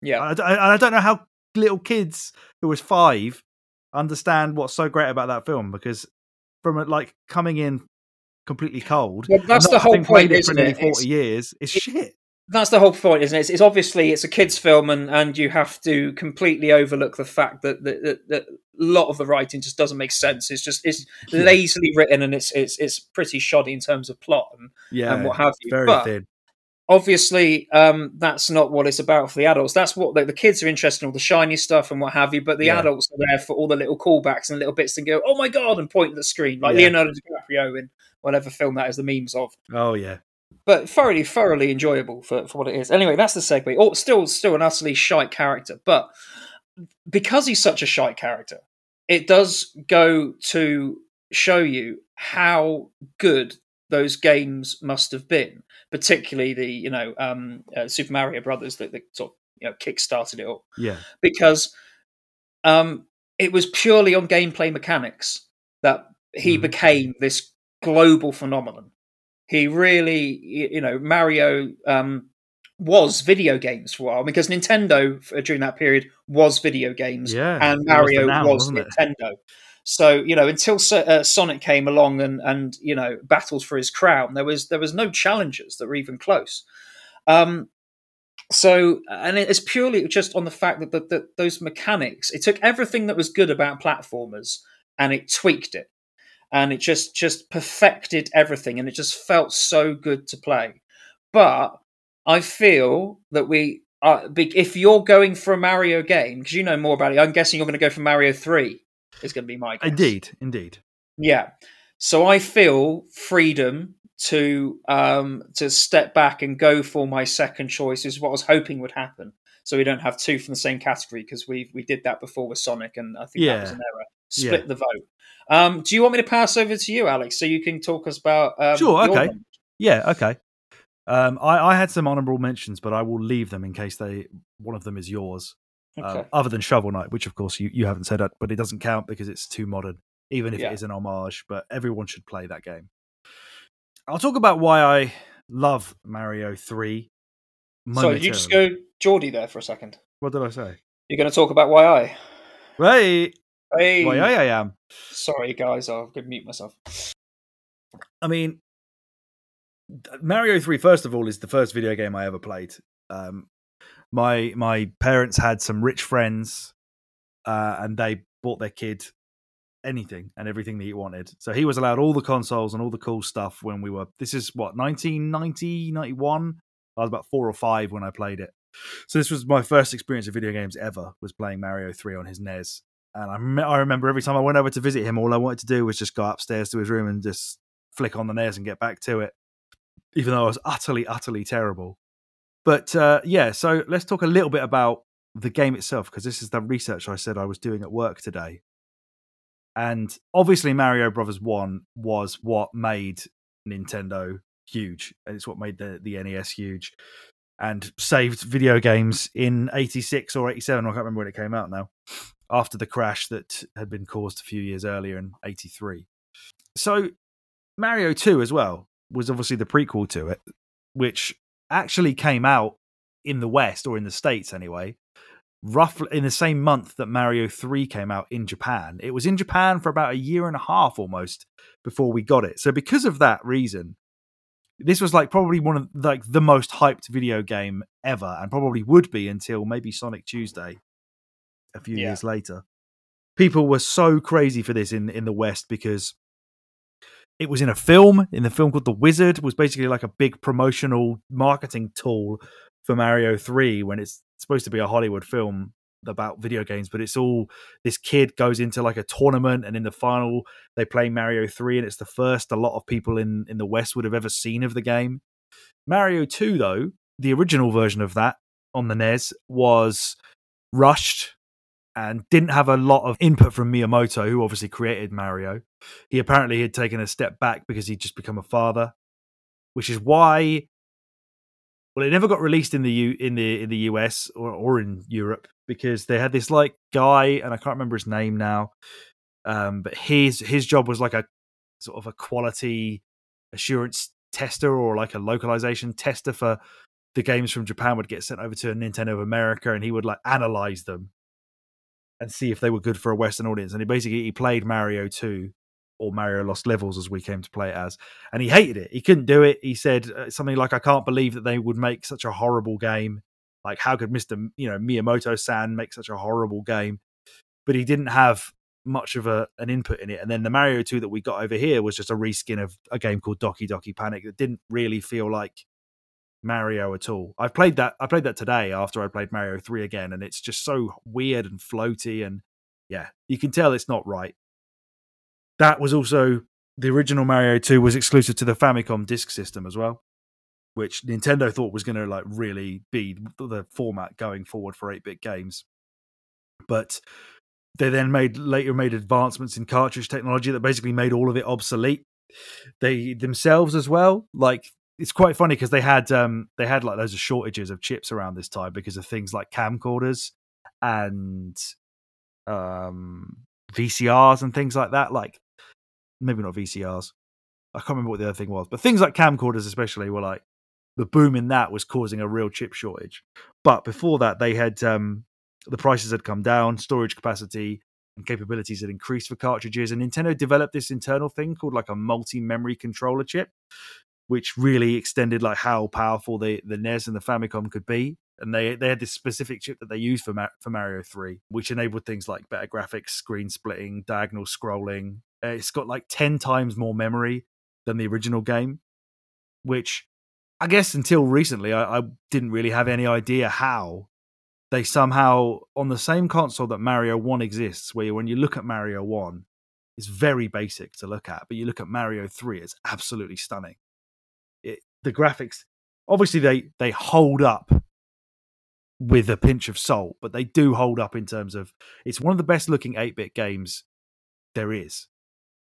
yeah, I don't know how little kids who was 5 understand what's so great about that film, because from it, like, coming in completely cold. Yeah, that's the whole point, isn't it? 40 years, it's shit. That's the whole point, isn't it? It's obviously it's a kids' film, and you have to completely overlook the fact that a lot of the writing just doesn't make sense. It's lazily written, and it's pretty shoddy in terms of plot and what have you. Very thin. Obviously, that's not what it's about for the adults. That's what the kids are interested in, all the shiny stuff and what have you, but the adults are there for all the little callbacks and little bits and go, oh my God, and point at the screen, like Leonardo DiCaprio in whatever film that is the memes of. Oh, yeah. But thoroughly enjoyable for what it is. Anyway, that's the segue. Oh, still an utterly shite character, but because he's such a shite character, it does go to show you how good those games must have been, particularly the Super Mario Brothers that sort of kick-started it all. Yeah, because it was purely on gameplay mechanics that he became this global phenomenon. He really, Mario was video games for a while, because Nintendo during that period was video games, and Mario was Nintendo. So, until Sonic came along and battled for his crown, there was no challengers that were even close. So, and it's purely just on the fact that those mechanics, it took everything that was good about platformers and it tweaked it. And it just perfected everything, and it just felt so good to play. But I feel that if you're going for a Mario game, because you know more about it, I'm guessing you're going to go for Mario 3, is going to be my guess. Indeed. Yeah. So I feel freedom to step back and go for my second choice is what I was hoping would happen. So we don't have two from the same category, because we did that before with Sonic, and I think that was an error. Split the vote. Do you want me to pass over to you, Alex, so you can talk us about... sure, okay. Yeah, okay. I had some honourable mentions, but I will leave them in case one of them is yours. Okay. Other than Shovel Knight, which, of course, you haven't said that, but it doesn't count because it's too modern, even if it is an homage, but everyone should play that game. I'll talk about why I love Mario 3. Momentarily. So you just go Geordie there for a second. What did I say? You're going to talk about why I... Right. Hey. Why I am. Sorry, guys, I'll mute myself. I mean, Mario 3, first of all, is the first video game I ever played. My parents had some rich friends, and they bought their kid anything and everything that he wanted. So he was allowed all the consoles and all the cool stuff when we were... This is, 1990, 91? I was about 4 or 5 when I played it. So this was my first experience of video games ever, was playing Mario 3 on his NES. And I remember every time I went over to visit him, all I wanted to do was just go upstairs to his room and just flick on the NES and get back to it, even though I was utterly, utterly terrible. But so let's talk a little bit about the game itself, because this is the research I said I was doing at work today. And obviously Mario Brothers 1 was what made Nintendo huge, and it's what made the NES huge and saved video games in 86 or 87, I can't remember when it came out now, after the crash that had been caused a few years earlier in 83. So Mario 2 as well was obviously the prequel to it. which actually came out in the West, or in the States anyway, roughly in the same month that Mario 3 came out in Japan. It was in Japan for about a year and a half almost before we got it. So because of that reason, this was like probably one of like the most hyped video game ever, and probably would be until maybe Sonic Tuesday a few years later. People were so crazy for this in the West because it was in a film. In the film called The Wizard, was basically like a big promotional marketing tool for Mario 3, when it's supposed to be a Hollywood film about video games, but it's all this kid goes into like a tournament, and in the final they play Mario 3, and it's the first a lot of people in the West would have ever seen of the game. Mario 2, though, the original version of that on the NES, was rushed and didn't have a lot of input from Miyamoto, who obviously created Mario. He apparently had taken a step back because he'd just become a father, which is why, well, it never got released in the US or in Europe, because they had this like guy, and I can't remember his name now, but his job was like a sort of a quality assurance tester, or like a localization tester for the games from Japan would get sent over to Nintendo of America, and he would like analyze them and see if they were good for a Western audience. And he played Mario 2, or Mario Lost Levels as we came to play it as, and he hated it. He couldn't do it. He said something like, "I can't believe that they would make such a horrible game. Like, how could Miyamoto-san make such a horrible game?" But he didn't have much of an input in it. And then the Mario 2 that we got over here was just a reskin of a game called Doki Doki Panic that didn't really feel like Mario at all. I played that today after I played Mario 3 again, and it's just so weird and floaty, and yeah, you can tell it's not right. That was also, the original Mario 2 was exclusive to the Famicom disk system as well, which Nintendo thought was going to like really be the format going forward for 8-bit games. But they then later made advancements in cartridge technology that basically made all of it obsolete. They themselves as well, like, it's quite funny because they had like loads of shortages of chips around this time because of things like camcorders and VCRs and things like that. Like, maybe not VCRs. I can't remember what the other thing was, but things like camcorders especially were like, the boom in that was causing a real chip shortage. But before that, they had the prices had come down, storage capacity and capabilities had increased for cartridges, and Nintendo developed this internal thing called like a multi-memory controller chip, which really extended like how powerful the NES and the Famicom could be. And they had this specific chip that they used for Mario 3, which enabled things like better graphics, screen splitting, diagonal scrolling. It's got like 10 times more memory than the original game, which I guess until recently, I didn't really have any idea how they somehow, on the same console that Mario 1 exists, where when you look at Mario 1, it's very basic to look at, but you look at Mario 3, it's absolutely stunning. The graphics, obviously they hold up with a pinch of salt, but they do hold up in terms of, it's one of the best looking 8-bit games there is.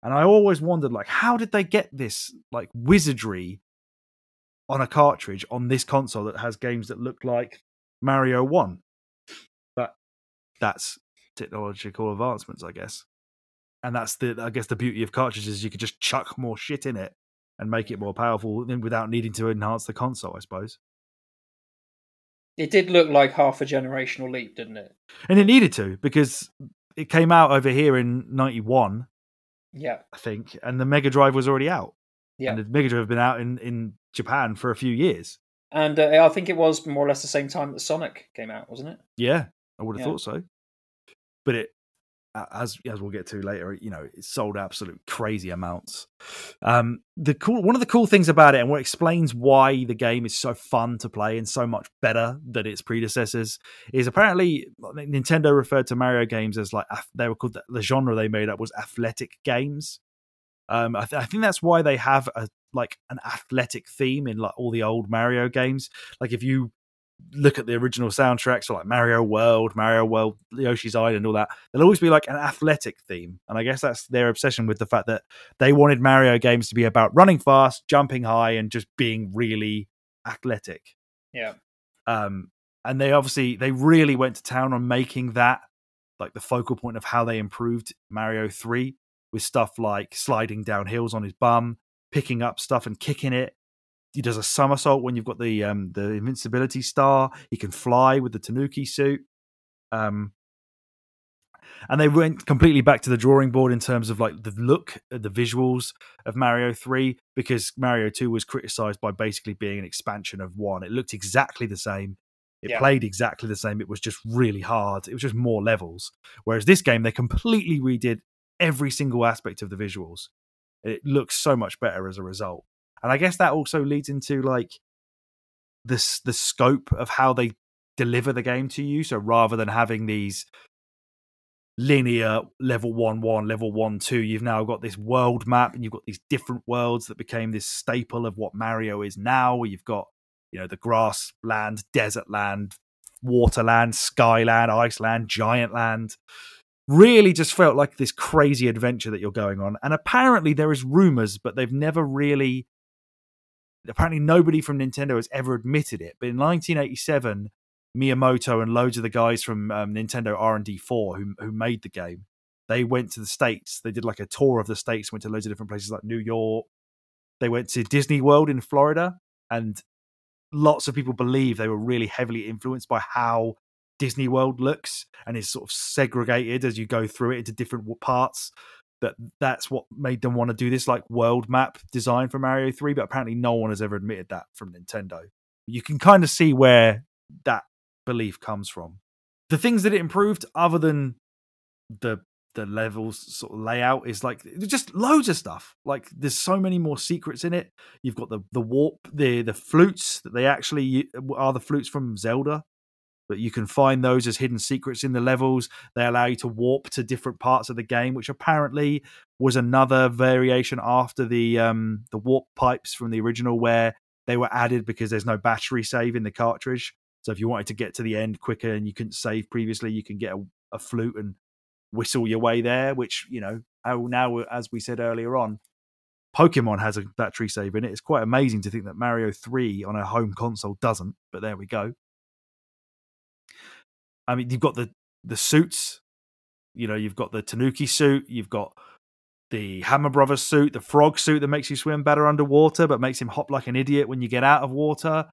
And I always wondered, like, how did they get this like wizardry on a cartridge on this console that has games that look like Mario 1? But that's technological advancements, I guess. And that's the beauty of cartridges. You could just chuck more shit in it and make it more powerful without needing to enhance the console, I suppose. It did look like half a generational leap, didn't it? And it needed to, because it came out over here in 91, I think, and the Mega Drive was already out. Yeah. And the Mega Drive had been out in Japan for a few years. And I think it was more or less the same time that Sonic came out, wasn't it? Yeah, I would have thought so. But it, as we'll get to later, you know, it sold absolute crazy amounts. One of the cool things about it, and what explains why the game is so fun to play and so much better than its predecessors, is apparently Nintendo referred to Mario games as like, they were called, the genre they made up was athletic games. I think that's why they have an athletic theme in like all the old Mario games. Like, if you look at the original soundtracks for like Mario World, Yoshi's Island, all that, there'll always be like an athletic theme. And I guess that's their obsession with the fact that they wanted Mario games to be about running fast, jumping high, and just being really athletic. Yeah. And they really went to town on making that like the focal point of how they improved Mario 3, with stuff like sliding down hills on his bum, picking up stuff and kicking it, he does a somersault when you've got the invincibility star. He can fly with the Tanuki suit. And they went completely back to the drawing board in terms of like the look, the visuals of Mario 3, because Mario 2 was criticized by basically being an expansion of 1. It looked exactly the same. It played exactly the same. It was just really hard. It was just more levels. Whereas this game, they completely redid every single aspect of the visuals. It looks so much better as a result. And I guess that also leads into like this, the scope of how they deliver the game to you. So rather than having these linear level 1-1, level 1-2, you've now got this world map, and you've got these different worlds that became this staple of what Mario is now, where you've got, you know, the grass land, desert land, water land, sky land, ice land, giant land. Really just felt like this crazy adventure that you're going on. And apparently there is rumors, but they've never really, apparently nobody from Nintendo has ever admitted it, but in 1987, Miyamoto and loads of the guys from Nintendo R&D 4 who made the game, they went to the States. They did like a tour of the States, went to loads of different places like New York. They went to Disney World in Florida, and lots of people believe they were really heavily influenced by how Disney World looks and is sort of segregated as you go through it into different parts. That's what made them want to do this like world map design for Mario 3, but apparently no one has ever admitted that from Nintendo. You can kind of see where that belief comes from. The things that it improved, other than the levels sort of layout, is like just loads of stuff. Like there's so many more secrets in it. You've got the warp, the flutes that they actually are the flutes from Zelda, but you can find those as hidden secrets in the levels. They allow you to warp to different parts of the game, which apparently was another variation after the warp pipes from the original, where they were added because there's no battery save in the cartridge. So if you wanted to get to the end quicker and you couldn't save previously, you can get a flute and whistle your way there, which, you know, now, as we said earlier on, Pokemon has a battery save in it. It's quite amazing to think that Mario 3 on a home console doesn't, but there we go. I mean, you've got the suits, you know, you've got the Tanuki suit, you've got the Hammer Brothers suit, the frog suit that makes you swim better underwater, but makes him hop like an idiot when you get out of water.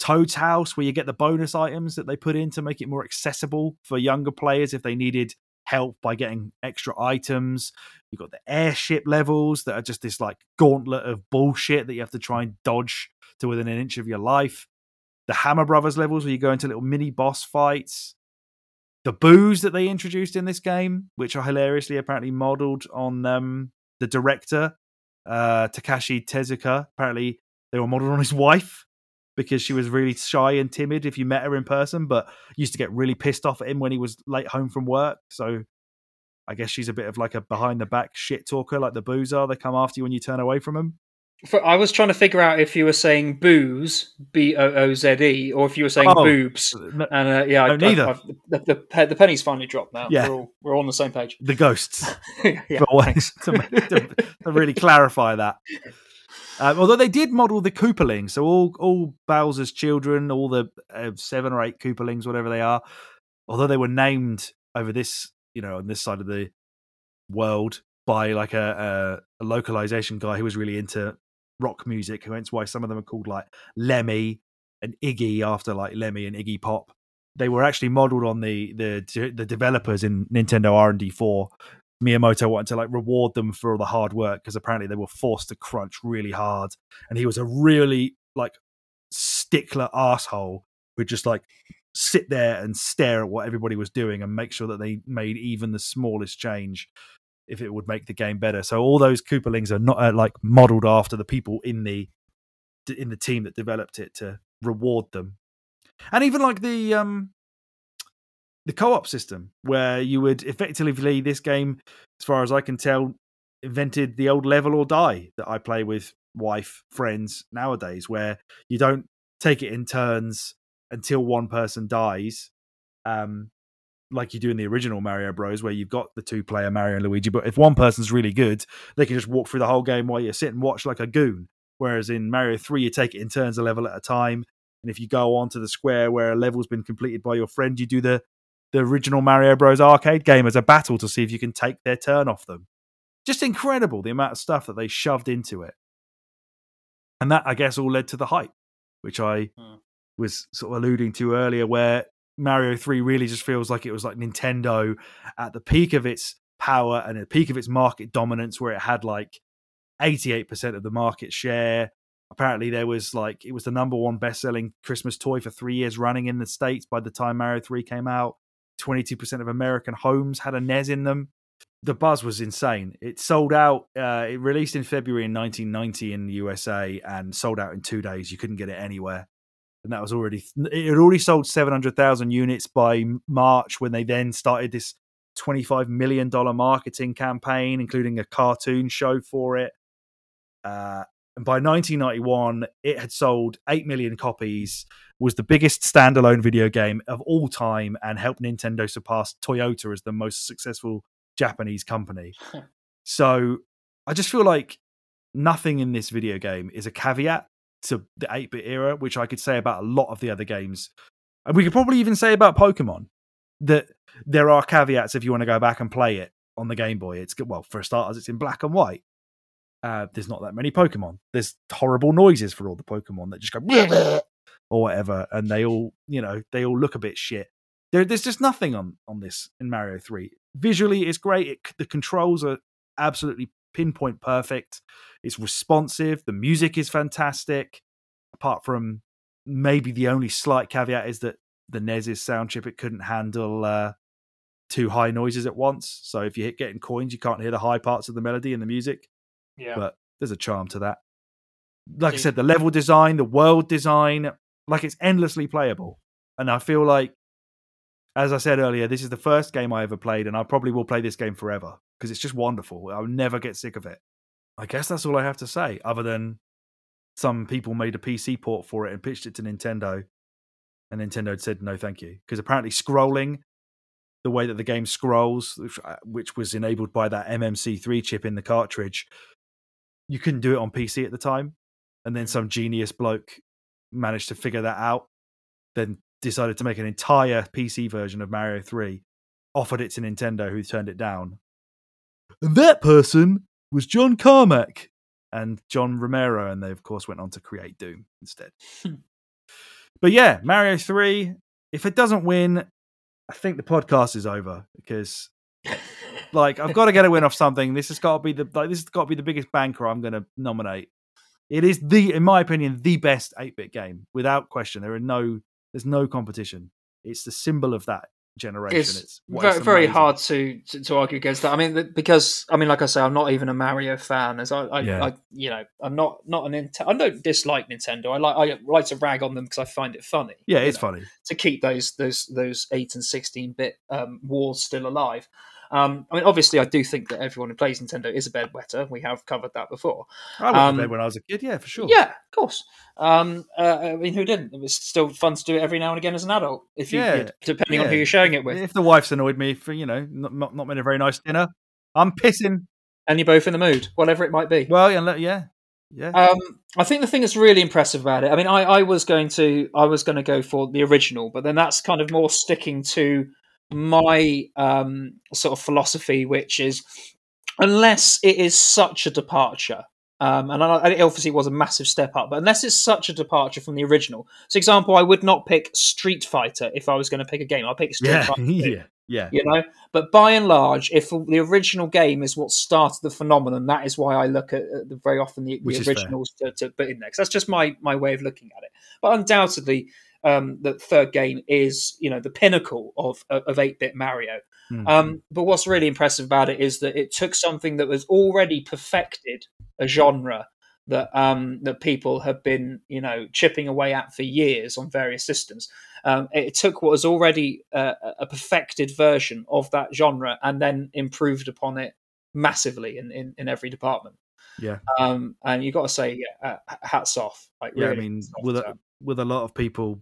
Toad's house, where you get the bonus items that they put in to make it more accessible for younger players if they needed help by getting extra items. You've got the airship levels that are just this like gauntlet of bullshit that you have to try and dodge to within an inch of your life. The Hammer Brothers levels, where you go into little mini boss fights. The boos that they introduced in this game, which are hilariously apparently modeled on the director, Takashi Tezuka. Apparently they were modeled on his wife, because she was really shy and timid if you met her in person, but used to get really pissed off at him when he was late home from work. So I guess she's a bit of like a behind-the-back shit talker, like the boos are. They come after you when you turn away from them. I was trying to figure out if you were saying boos, B-O-O-Z-E, or if you were saying boobs. No, and neither. The pennies finally dropped now. Yeah. We're all on the same page. The ghosts. to really clarify that. Although they did model the Koopalings, so all Bowser's children, all the 7 or 8 Koopalings, whatever they are, although they were named over this, you know, on this side of the world by like a localization guy who was really into rock music, hence why some of them are called like Lemmy and Iggy after like Lemmy and Iggy Pop. They were actually modeled on the developers in Nintendo R&D 4. Miyamoto wanted to like reward them for all the hard work, because apparently they were forced to crunch really hard, and he was a really like stickler asshole who'd just like sit there and stare at what everybody was doing and make sure that they made even the smallest change if it would make the game better. So all those Koopalings are not like modeled after the people in the team that developed it to reward them. And even like the co-op system, where you would effectively, this game, as far as I can tell, invented the old level or die that I play with wife, friends nowadays, where you don't take it in turns until one person dies, like you do in the original Mario Bros, where you've got the 2-player Mario and Luigi, but if one person's really good, they can just walk through the whole game while you sit and watch like a goon. Whereas in Mario 3, you take it in turns, a level at a time, and if you go onto the square where a level's been completed by your friend, you do the original Mario Bros arcade game as a battle to see if you can take their turn off them. Just incredible, the amount of stuff that they shoved into it. And that, I guess, all led to the hype, which I was sort of alluding to earlier, where Mario 3 really just feels like it was like Nintendo at the peak of its power and at the peak of its market dominance, where it had like 88% of the market share. Apparently there was like, it was the number one best-selling Christmas toy for 3 years running in the States by the time Mario 3 came out. 22% of American homes had a NES in them. The buzz was insane. It sold out. It released in February in 1990 in the USA and sold out in 2 days. You couldn't get it anywhere. And that was already, it had already sold 700,000 units by March when they then started this $25 million marketing campaign, including a cartoon show for it. And by 1991, it had sold 8 million copies, was the biggest standalone video game of all time, and helped Nintendo surpass Toyota as the most successful Japanese company. So I just feel like nothing in this video game is a caveat to the 8-bit era, which I could say about a lot of the other games. And we could probably even say about Pokemon that there are caveats if you want to go back and play it on the Game Boy. It's good. Well, for starters, it's in black and white. There's not that many Pokemon. There's horrible noises for all the Pokemon that just go bleh, bleh, or whatever, and they all, you know, they all look a bit shit. There's just nothing on this in Mario 3. Visually, it's great. The controls are absolutely pinpoint perfect. It's responsive. The music is fantastic. Apart from maybe the only slight caveat is that the NES's sound chip, it couldn't handle too high noises at once. So if you hit getting coins, you can't hear the high parts of the melody and the music. Yeah. But there's a charm to that. Like I said, the level design, the world design, like it's endlessly playable. And I feel like, as I said earlier, this is the first game I ever played, and I probably will play this game forever because it's just wonderful. I'll never get sick of it. I guess that's all I have to say, other than some people made a PC port for it and pitched it to Nintendo, and Nintendo said, no, thank you. Because apparently scrolling, the way that the game scrolls, which was enabled by that MMC3 chip in the cartridge, you couldn't do it on PC at the time. And then some genius bloke managed to figure that out, then decided to make an entire PC version of Mario 3, offered it to Nintendo, who turned it down. And that person was John Carmack and John Romero, and they, of course, went on to create Doom instead. But yeah, Mario 3, if it doesn't win, I think the podcast is over, because... like, I've got to get a win off something. This has got to be the biggest banker I'm going to nominate. It is in my opinion, the best 8-bit game without question. There's no competition. It's the symbol of that generation. It's very, very hard to argue against that. I mean, because like I say, I'm not even a Mario fan. As I'm not an. I don't dislike Nintendo. I like to rag on them because I find it funny. Yeah, it's funny to keep those 8 and 16-bit wars still alive. I mean, obviously, I do think that everyone who plays Nintendo is a bedwetter. We have covered that before. I was a bed when I was a kid, yeah, for sure. Yeah, of course. I mean, who didn't? It was still fun to do it every now and again as an adult, if you, depending on who you're sharing it with. If the wife's annoyed me for, not made a very nice dinner, I'm pissing. And you're both in the mood, whatever it might be. Well, yeah. I think the thing that's really impressive about it. I mean, I was going to go for the original, but then that's kind of more sticking to my sort of philosophy, which is, unless it is such a departure, and it obviously was a massive step up, but unless it's such a departure from the original. So, for example, I would not pick Street Fighter if I was going to pick a game. I'll pick Street Fighter. Yeah. But by and large, if the original game is what started the phenomenon, that is why I look at very often the originals to put in there. That's just my way of looking at it. But undoubtedly, the third game is, the pinnacle of 8-bit Mario. Mm-hmm. But what's really impressive about it is that it took something that was already perfected, a genre that that people have been, chipping away at for years on various systems. It took what was already a perfected version of that genre and then improved upon it massively in every department. Yeah, and you got to say, hats off. Really, I mean, with a lot of people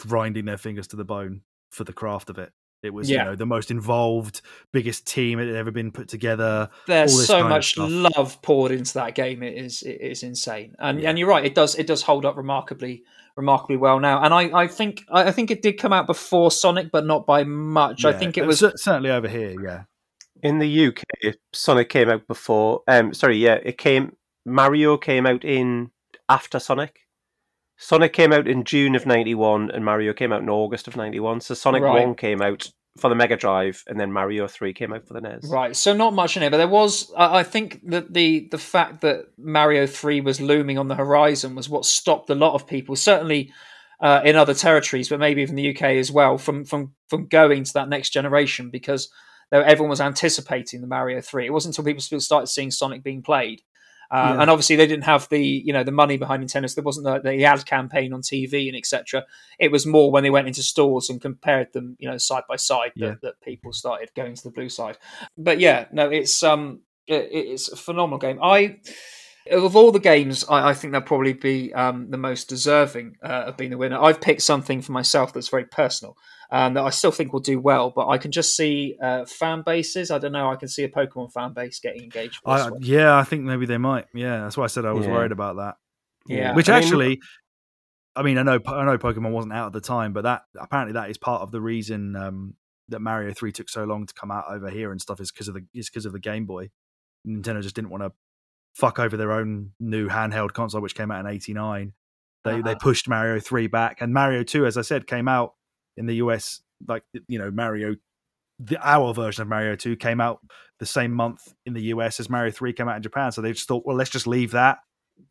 grinding their fingers to the bone for the craft of it. It was, the most involved, biggest team it had ever been put together. There's so much love poured into that game. It is insane, and you're right. It does hold up remarkably well now. And I think it did come out before Sonic, but not by much. Yeah, I think it was certainly over here. Yeah, in the UK, Sonic came out before. Mario came out in after Sonic. Sonic came out in June of 91 and Mario came out in August of 91. So Sonic 1 came out for the Mega Drive and then Mario 3 came out for the NES. Right, so not much in here, but there was... I think that the fact that Mario 3 was looming on the horizon was what stopped a lot of people, certainly in other territories, but maybe even the UK as well, from going to that next generation, because everyone was anticipating the Mario 3. It wasn't until people started seeing Sonic being played. And obviously they didn't have the money behind Nintendo, so there wasn't the ad campaign on TV and etc. It was more when they went into stores and compared them, side by side, that people started going to the blue side. But it's a phenomenal game. Of all the games, I think they'll probably be the most deserving of being the winner. I've picked something for myself that's very personal that I still think will do well, but I can just see fan bases. I don't know. I can see a Pokemon fan base getting engaged. I think maybe they might. Yeah, that's why I said I was worried about that. Yeah, which I know Pokemon wasn't out at the time, but that apparently that is part of the reason that Mario 3 took so long to come out over here and stuff is because of the Game Boy. Nintendo just didn't want to fuck over their own new handheld console, which came out in '89. They pushed Mario 3 back, and Mario 2, as I said, came out in the US. Our version of Mario 2 came out the same month in the US as Mario 3 came out in Japan. So they just thought, well, let's just leave that,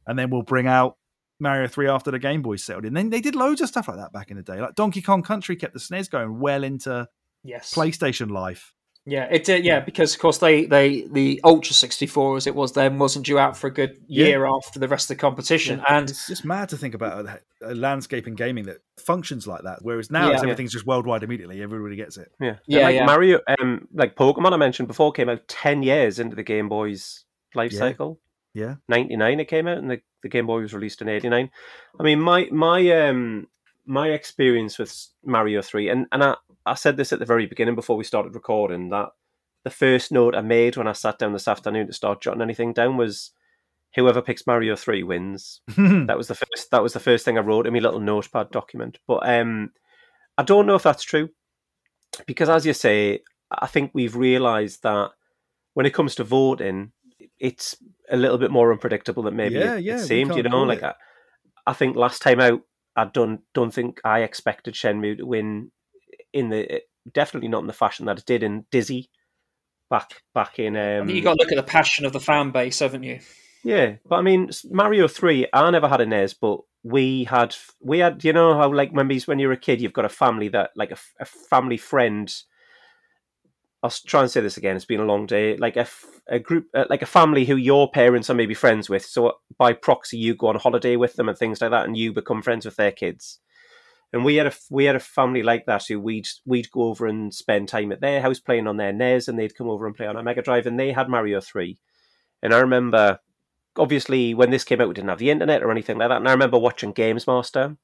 and then we'll bring out Mario 3 after the Game Boy settled in. Then they did loads of stuff like that back in the day. Like Donkey Kong Country kept the SNES going well into PlayStation life. Yeah, it did. Yeah, because of course the Ultra 64, as it was then, wasn't due out for a good year after the rest of the competition. Yeah, and it's just mad to think about a landscape in gaming that functions like that. Whereas now everything's just worldwide immediately; everybody gets it. Yeah. Mario, like Pokemon, I mentioned before, came out 10 years into the Game Boy's life cycle. Yeah, 99 it came out, and the Game Boy was released in 89. I mean, my experience with Mario 3, and I said this at the very beginning before we started recording, that the first note I made when I sat down this afternoon to start jotting anything down was, whoever picks Mario 3 wins. That was the first thing I wrote in my little notepad document. But I don't know if that's true, because as you say, I think we've realised that when it comes to voting, it's a little bit more unpredictable than maybe it seemed. I think last time out, I don't think I expected Shenmue to win. Definitely not in the fashion that it did in Dizzy back in. You got to look at the passion of the fan base, haven't you? Yeah, but I mean Mario 3. I never had a NES, but we had. You know how like when you're a kid, you've got a family that like a family friend. I'll try and say this again. It's been a long day. Like a group, like a family who your parents are maybe friends with. So by proxy, you go on holiday with them and things like that, and you become friends with their kids. And we had a family like that who we'd go over and spend time at their house playing on their NES, and they'd come over and play on our Mega Drive, and they had Mario 3. And I remember, obviously, when this came out, we didn't have the internet or anything like that. And I remember watching Games Master,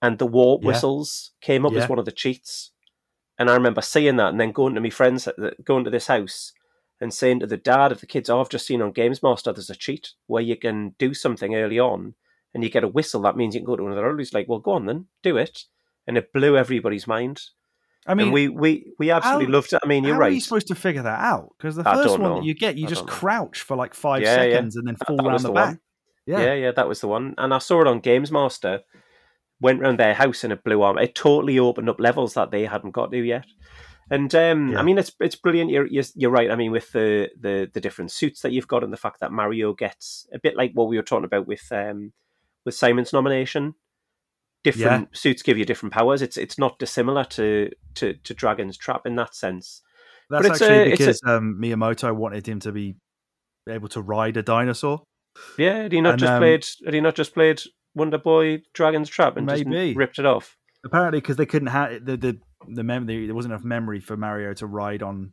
and the warp whistles came up as one of the cheats. And I remember seeing that, and then going to this house and saying to the dad of the kids, "Oh, I've just seen on Games Master, there's a cheat where you can do something early on. And you get a whistle, that means you can go to another road." He's like, "Well, go on then, do it." And it blew everybody's mind. I mean, and we absolutely loved it. I mean, you're right. How are you supposed to figure that out? Because the first one that you get, you just crouch for like 5 seconds and then fall around the back. Yeah, that was the one. And I saw it on Games Master, went round their house and it blew on. It totally opened up levels that they hadn't got to yet. And I mean, it's brilliant. You're right. I mean, with the different suits that you've got and the fact that Mario gets a bit like what we were talking about with Simon's nomination, different suits give you different powers. It's not dissimilar to Dragon's Trap in that sense. That's because Miyamoto wanted him to be able to ride a dinosaur. Yeah, had he not just played Wonder Boy Dragon's Trap and just ripped it off? Apparently, because they couldn't have the memory. There wasn't enough memory for Mario to ride on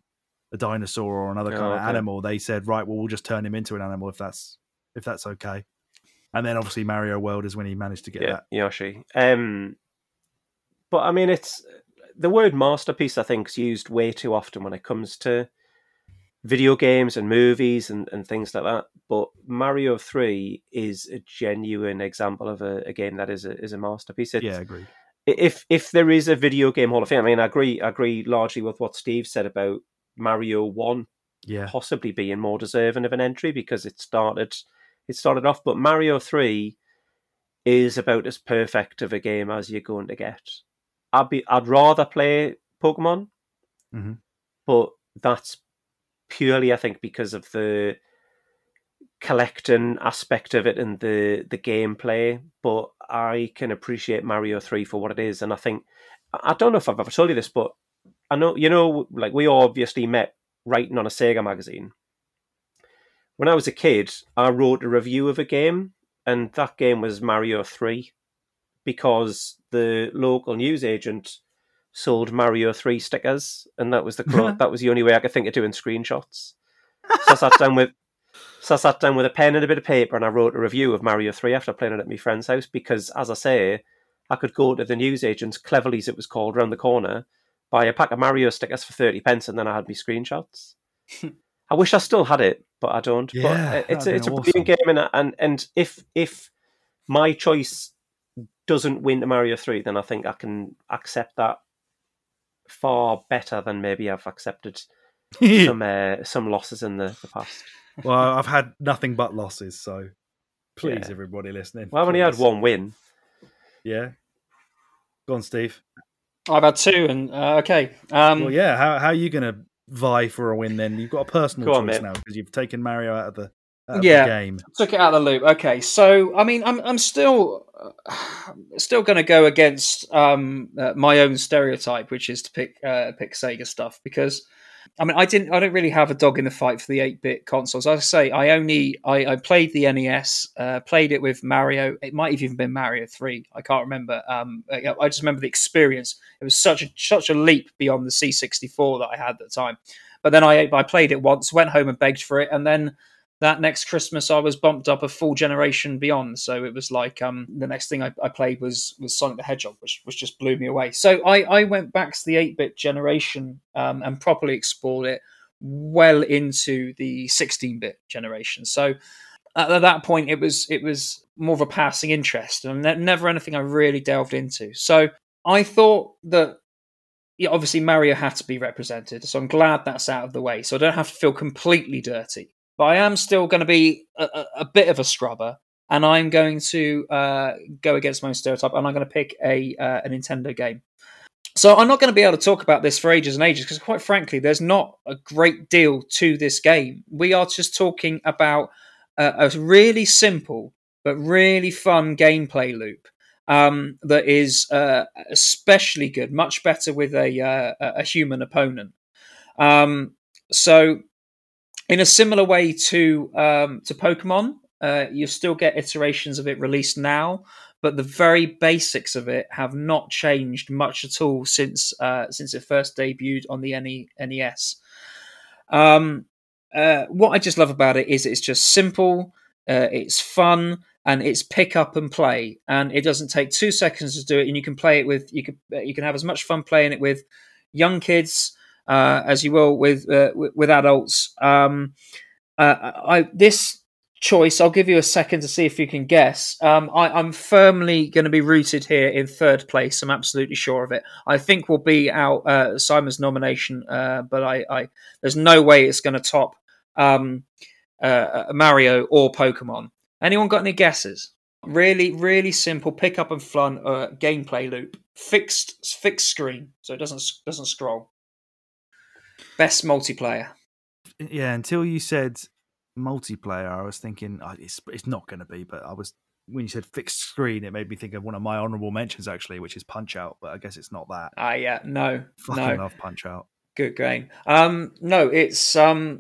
a dinosaur or another kind of animal. They said, right, well, we'll just turn him into an animal if that's okay. And then obviously Mario World is when he managed to get that Yoshi. But I mean, it's the word masterpiece. I think is used way too often when it comes to video games and movies and things like that. But Mario 3 is a genuine example of a game that is a masterpiece. Agreed. If there is a video game Hall of Fame, I mean, I agree largely with what Steve said about Mario 1. Possibly being more deserving of an entry because it started. it started off, but Mario 3 is about as perfect of a game as you're going to get. I'd rather play Pokemon, mm-hmm. but that's purely, I think, because of the collecting aspect of it and the gameplay. But I can appreciate Mario 3 for what it is, and I think, I don't know if I've ever told you this, but I know, you know, like, we obviously met writing on a Sega magazine. When I was a kid, I wrote a review of a game, and that game was Mario 3, because the local newsagent sold Mario 3 stickers, and that was that was the only way I could think of doing screenshots. So I sat down with a pen and a bit of paper, and I wrote a review of Mario 3 after playing it at my friend's house, because, as I say, I could go to the newsagent's, Cleverly's it was called, round the corner, buy a pack of Mario stickers for 30p, and then I had my screenshots. I wish I still had it, but I don't. Yeah, but it's awesome. A brilliant game, and if my choice doesn't win to Mario 3, then I think I can accept that far better than maybe I've accepted some losses in the past. Well, I've had nothing but losses, so please, everybody listening. Well, I've only had one win. Yeah. Go on, Steve. I've had two, and okay. Well, yeah, how are you going to vie for a win then? You've got a personal choice now, because you've taken Mario out of the game. Took it out of the loop. Okay, so, I mean, I'm still going to go against my own stereotype, which is to pick Sega stuff, because... I mean, I don't really have a dog in the fight for the 8-bit consoles. As I say, I played the NES, played it with Mario. It might have even been Mario 3. I can't remember. I just remember the experience. It was such a leap beyond the C64 that I had at the time. But then I played it once, went home and begged for it, and then that next Christmas I was bumped up a full generation beyond. So it was like the next thing I played was Sonic the Hedgehog, which just blew me away. So I went back to the 8-bit generation and properly explored it well into the 16-bit generation. So at that point it was more of a passing interest, and never anything I really delved into. So I thought that, yeah, obviously Mario had to be represented. So I'm glad that's out of the way, so I don't have to feel completely dirty. But I am still going to be a bit of a scrubber, and I'm going to go against my own stereotype, and I'm going to pick a Nintendo game. So I'm not going to be able to talk about this for ages and ages, because quite frankly, there's not a great deal to this game. We are just talking about a really simple but really fun gameplay loop that is especially good, much better with a human opponent. So... in a similar way to Pokemon, you still get iterations of it released now, but the very basics of it have not changed much at all since it first debuted on the NES. What I just love about it is it's just simple, it's fun, and it's pick up and play, and it doesn't take 2 seconds to do it, and you can play it with you can have as much fun playing it with young kids as you will with adults. This choice, I'll give you a second to see if you can guess. I'm firmly going to be rooted here in third place. I'm absolutely sure of it. I think we'll be out Simon's nomination, but I there's no way it's going to top Mario or Pokemon. Anyone got any guesses? Really, really simple pick up and fun gameplay loop. Fixed screen, so it doesn't scroll. Best multiplayer. Yeah, until you said multiplayer, I was thinking it's not going to be. But when you said fixed screen, it made me think of one of my honourable mentions actually, which is Punch Out. But I guess it's not that. Yeah, no, fucking love Punch Out. Good game. No, it's a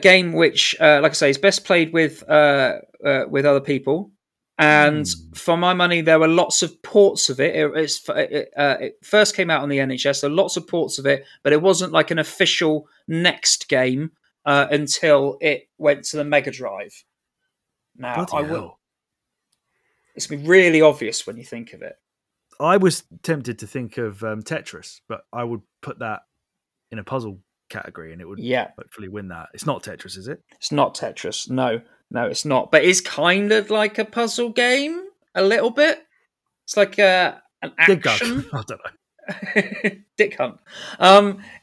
game which, like I say, is best played with other people. And for my money, there were lots of ports of it. It first came out on the NHS, so lots of ports of it, but it wasn't like an official next game until it went to the Mega Drive. Now, it's been really obvious when you think of it. I was tempted to think of Tetris, but I would put that in a puzzle category, and it would hopefully win that. It's not Tetris, is it? It's not Tetris, no. No, it's not. But it's kind of like a puzzle game, a little bit. It's like an action. Dick Hunt. I don't know. Dick Hunt.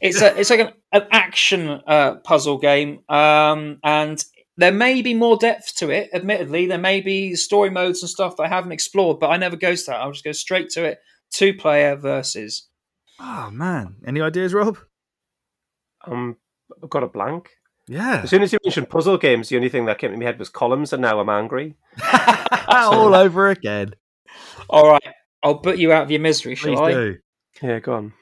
It's like an action puzzle game, and There may be more depth to it, admittedly. There may be story modes and stuff that I haven't explored, but I never go to that. I'll just go straight to it. 2-player versus. Oh, man. Any ideas, Rob? I've got a blank. Yeah. As soon as you mentioned puzzle games, the only thing that came to my head was columns, and now I'm angry. All over again. All right. I'll put you out of your misery, shall I? Please do. Yeah, go on.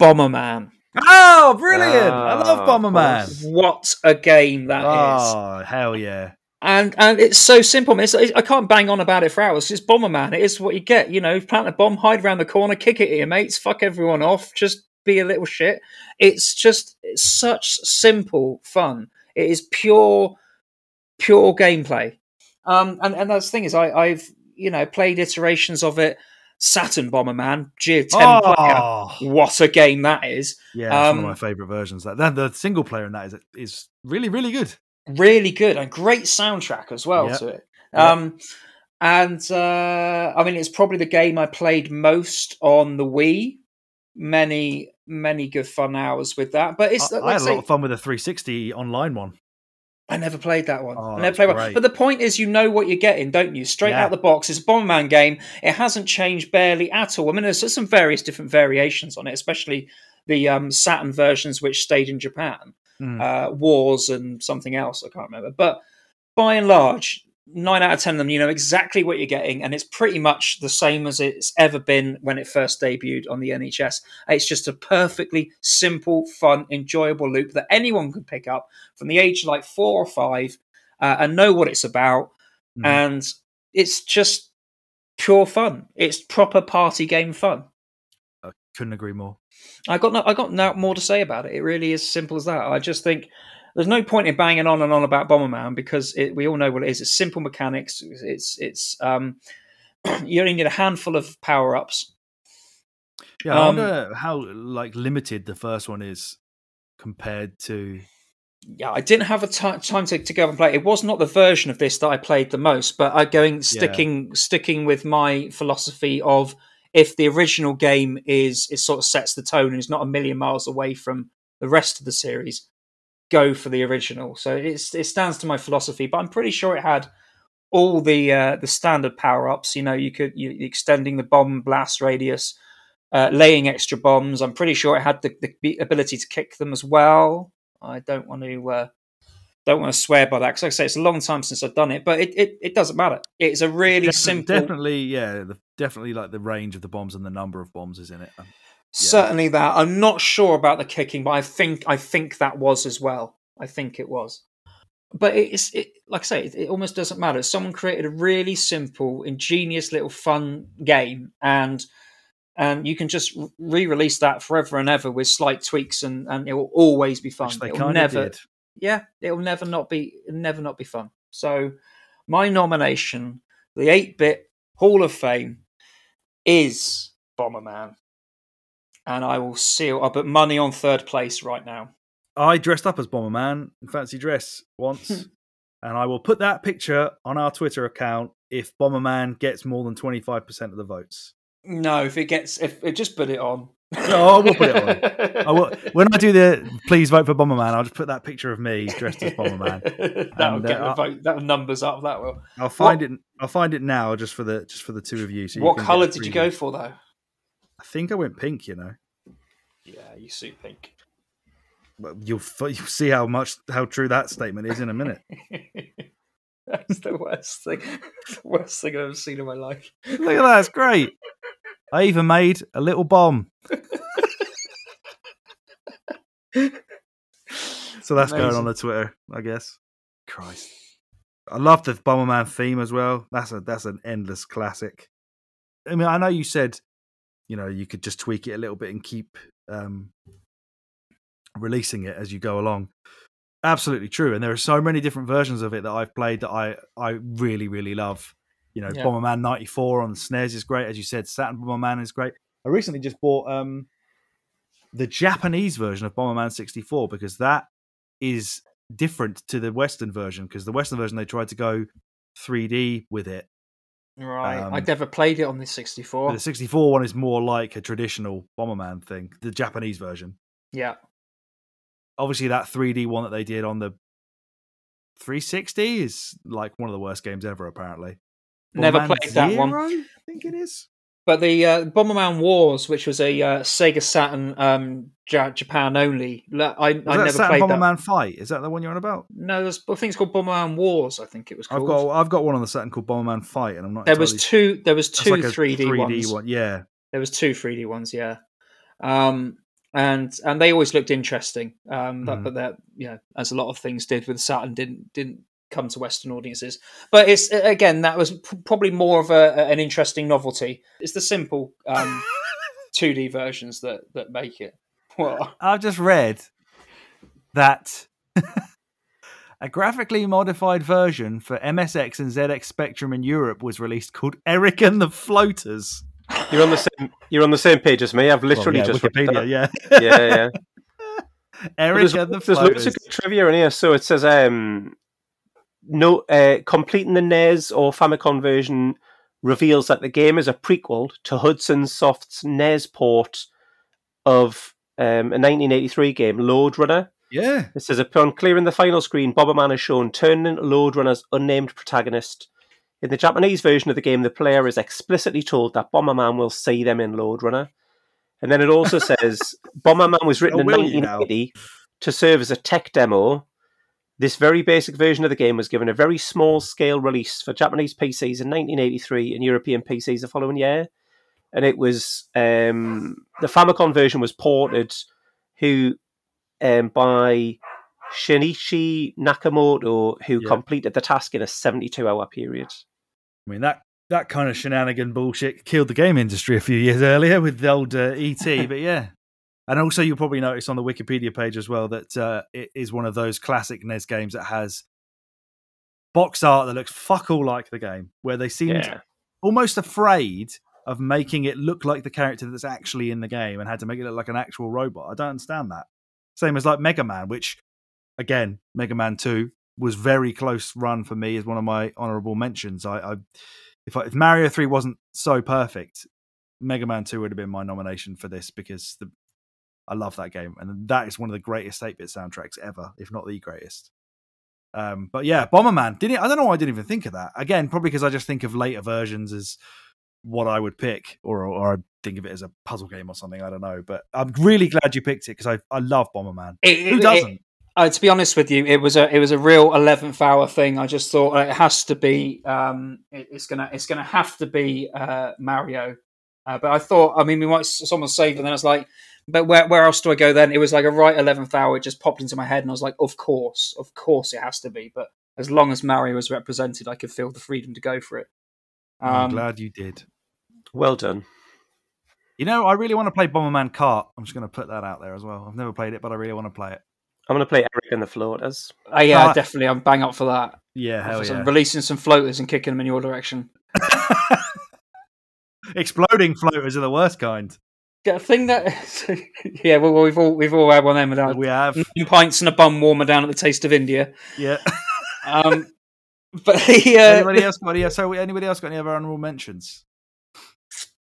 Bomberman. Oh, brilliant! I love Bomberman. What a game that is! Oh, hell yeah! And it's so simple. I can't bang on about it for hours. It's Bomberman. It is what you get. You know, plant a bomb, hide around the corner, kick it at your mates, fuck everyone off, just be a little shit. It's such simple fun. It is pure gameplay. And that's the thing is, I've played iterations of it. Saturn Bomberman, Geo 10 player. What a game that is! Yeah, it's one of my favourite versions. The single player in that is really, really good. Really good, and great soundtrack as well to it. It's probably the game I played most on the Wii. Many good fun hours with that. But I had a lot of fun with the 360 online one. I never played that one. Oh, I never played one. But the point is, you know what you're getting, don't you? Straight out the box. It's a Bomberman game. It hasn't changed barely at all. I mean, there's some various different variations on it, especially the Saturn versions, which stayed in Japan. Wars and something else, I can't remember. But by and large, 9 out of 10 of them, you know exactly what you're getting, and it's pretty much the same as it's ever been when it first debuted on the NES. It's just a perfectly simple, fun, enjoyable loop that anyone could pick up from the age of like 4 or 5 and know what it's about. And it's just pure fun. It's proper party game fun. I couldn't agree more. I got no more to say about it. It really is simple as that. I just think there's no point in banging on and on about Bomberman because we all know what it is. It's simple mechanics. It's you only need a handful of power-ups. Yeah, I wonder how limited the first one is compared to. Yeah, I didn't have a time to go and play. It was not the version of this that I played the most, but I'm sticking with my philosophy of if the original game sort of sets the tone and is not a million miles away from the rest of the series. Go for the original, so it stands to my philosophy. But I'm pretty sure it had all the standard power ups. You know, you extending the bomb blast radius, laying extra bombs. I'm pretty sure it had the ability to kick them as well. I don't want to swear by that because, like I say, it's a long time since I've done it. But it doesn't matter. It's a really simple. Definitely like the range of the bombs and the number of bombs is in it. Yeah. Certainly that. I'm not sure about the kicking, but I think that was as well. I think it was. But it's like I say, it almost doesn't matter. Someone created a really simple, ingenious little fun game, and you can just re-release that forever and ever with slight tweaks, and it will always be fun. It'll never not be fun. So my nomination, the 8-bit Hall of Fame, is Bomberman. And I will seal. I'll put money on third place right now. I dressed up as Bomberman in fancy dress once. And I will put that picture on our Twitter account if Bomberman gets more than 25% of the votes. No, if it just put it on. No, I will put it on. I will, when I do the please vote for Bomberman, I'll just put that picture of me dressed as Bomberman. That'll get the vote. That'll numbers up. That will. I'll find it now just for the two of you. So what colour did you go for though? I think I went pink, you know. Yeah, you see pink. Well, you'll see how true that statement is in a minute. That's the worst thing. The worst thing I've ever seen in my life. Look at that, it's great. I even made a little bomb. So that's amazing. Going on Twitter, I guess. Christ. I love the Bomberman theme as well. That's an endless classic. I mean, I know you said you could just tweak it a little bit and keep releasing it as you go along. Absolutely true. And there are so many different versions of it that I've played that I really, really love. Bomberman 94 on the SNES is great. As you said, Saturn Bomberman is great. I recently just bought the Japanese version of Bomberman 64 because that is different to the Western version because the Western version, they tried to go 3D with it. Right, I never played it on the 64. The 64 one is more like a traditional Bomberman thing, the Japanese version. Yeah. Obviously, that 3D one that they did on the 360 is like one of the worst games ever, apparently. Never played that one. I think it is. But the Bomberman Wars, which was a Sega Saturn Japan only, I never played that. Bomberman Fight? Is that the one you're on about? No, I think it's called Bomberman Wars. I think it was called. I've got one on the Saturn called Bomberman Fight, and I'm not. There was two like 3D ones. Yeah, there was two 3D ones. Yeah, and they always looked interesting. But as a lot of things did with Saturn, didn't come to Western audiences, but it's again that was probably more of an interesting novelty. It's the simple 2D versions that make it. Well, I've just read that a graphically modified version for MSX and ZX Spectrum in Europe was released called Eric and the Floaters. You're on the same page as me. I've literally just Wikipedia, read that. Yeah. Eric and the Floaters. There's loads of good trivia in here. So it says completing the NES or Famicom version reveals that the game is a prequel to Hudson Soft's NES port of a 1983 game, Lode Runner. Yeah. It says, upon clearing the final screen, Bomberman is shown turning into Lode Runner's unnamed protagonist. In the Japanese version of the game, the player is explicitly told that Bomberman will see them in Lode Runner. And then it also says, Bomberman was written in 1980 to serve as a tech demo. This very basic version of the game was given a very small-scale release for Japanese PCs in 1983 and European PCs the following year. And it was... the Famicom version was ported by Shinichi Nakamoto, who completed the task in a 72-hour period. I mean, that kind of shenanigan bullshit killed the game industry a few years earlier with the old E.T., but yeah. And also, you'll probably notice on the Wikipedia page as well that it is one of those classic NES games that has box art that looks fuck all like the game, where they seemed almost afraid of making it look like the character that's actually in the game and had to make it look like an actual robot. I don't understand that. Same as like Mega Man, which, again, Mega Man 2 was very close run for me as one of my honourable mentions. If Mario 3 wasn't so perfect, Mega Man 2 would have been my nomination for this because I love that game, and that is one of the greatest 8-bit soundtracks ever, if not the greatest. But yeah, Bomberman. I don't know why I didn't even think of that. Again, probably because I just think of later versions as what I would pick, or I think of it as a puzzle game or something. I don't know, but I'm really glad you picked it because I love Bomberman. Who doesn't? To be honest with you, it was a real 11th hour thing. I just thought it has to be. It's gonna have to be Mario. But I thought, I mean, we might someone save it, and then it's like. But where else do I go then? It was like a right 11th hour. It just popped into my head and I was like, of course it has to be. But as long as Mario was represented, I could feel the freedom to go for it. I'm glad you did. Well done. You know, I really want to play Bomberman Kart. I'm just going to put that out there as well. I've never played it, but I really want to play it. I'm going to play Eric and the Floaters. Definitely. I'm bang up for that. Yeah, hell yeah. I'm releasing some floaters and kicking them in your direction. Exploding floaters are the worst kind. A thing that, yeah, well, we've all had one of them. We have 9 pints and a bum warmer down at the Taste of India. Yeah. But anybody else got any other honourable mentions?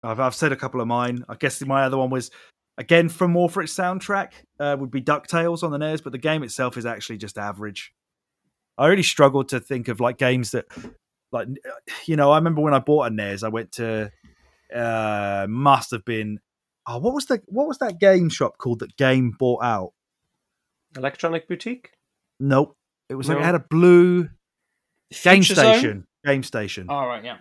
I've said a couple of mine. I guess my other one was again from more for its soundtrack would be DuckTales on the NES, but the game itself is actually just average. I really struggled to think of like games that, like, you know, I remember when I bought a NES, I went to must have been. Oh, what was that game shop called that Game bought out? Electronic Boutique? Nope. It was it had a blue Game Station. Zone? Game Station. Oh, right, yeah.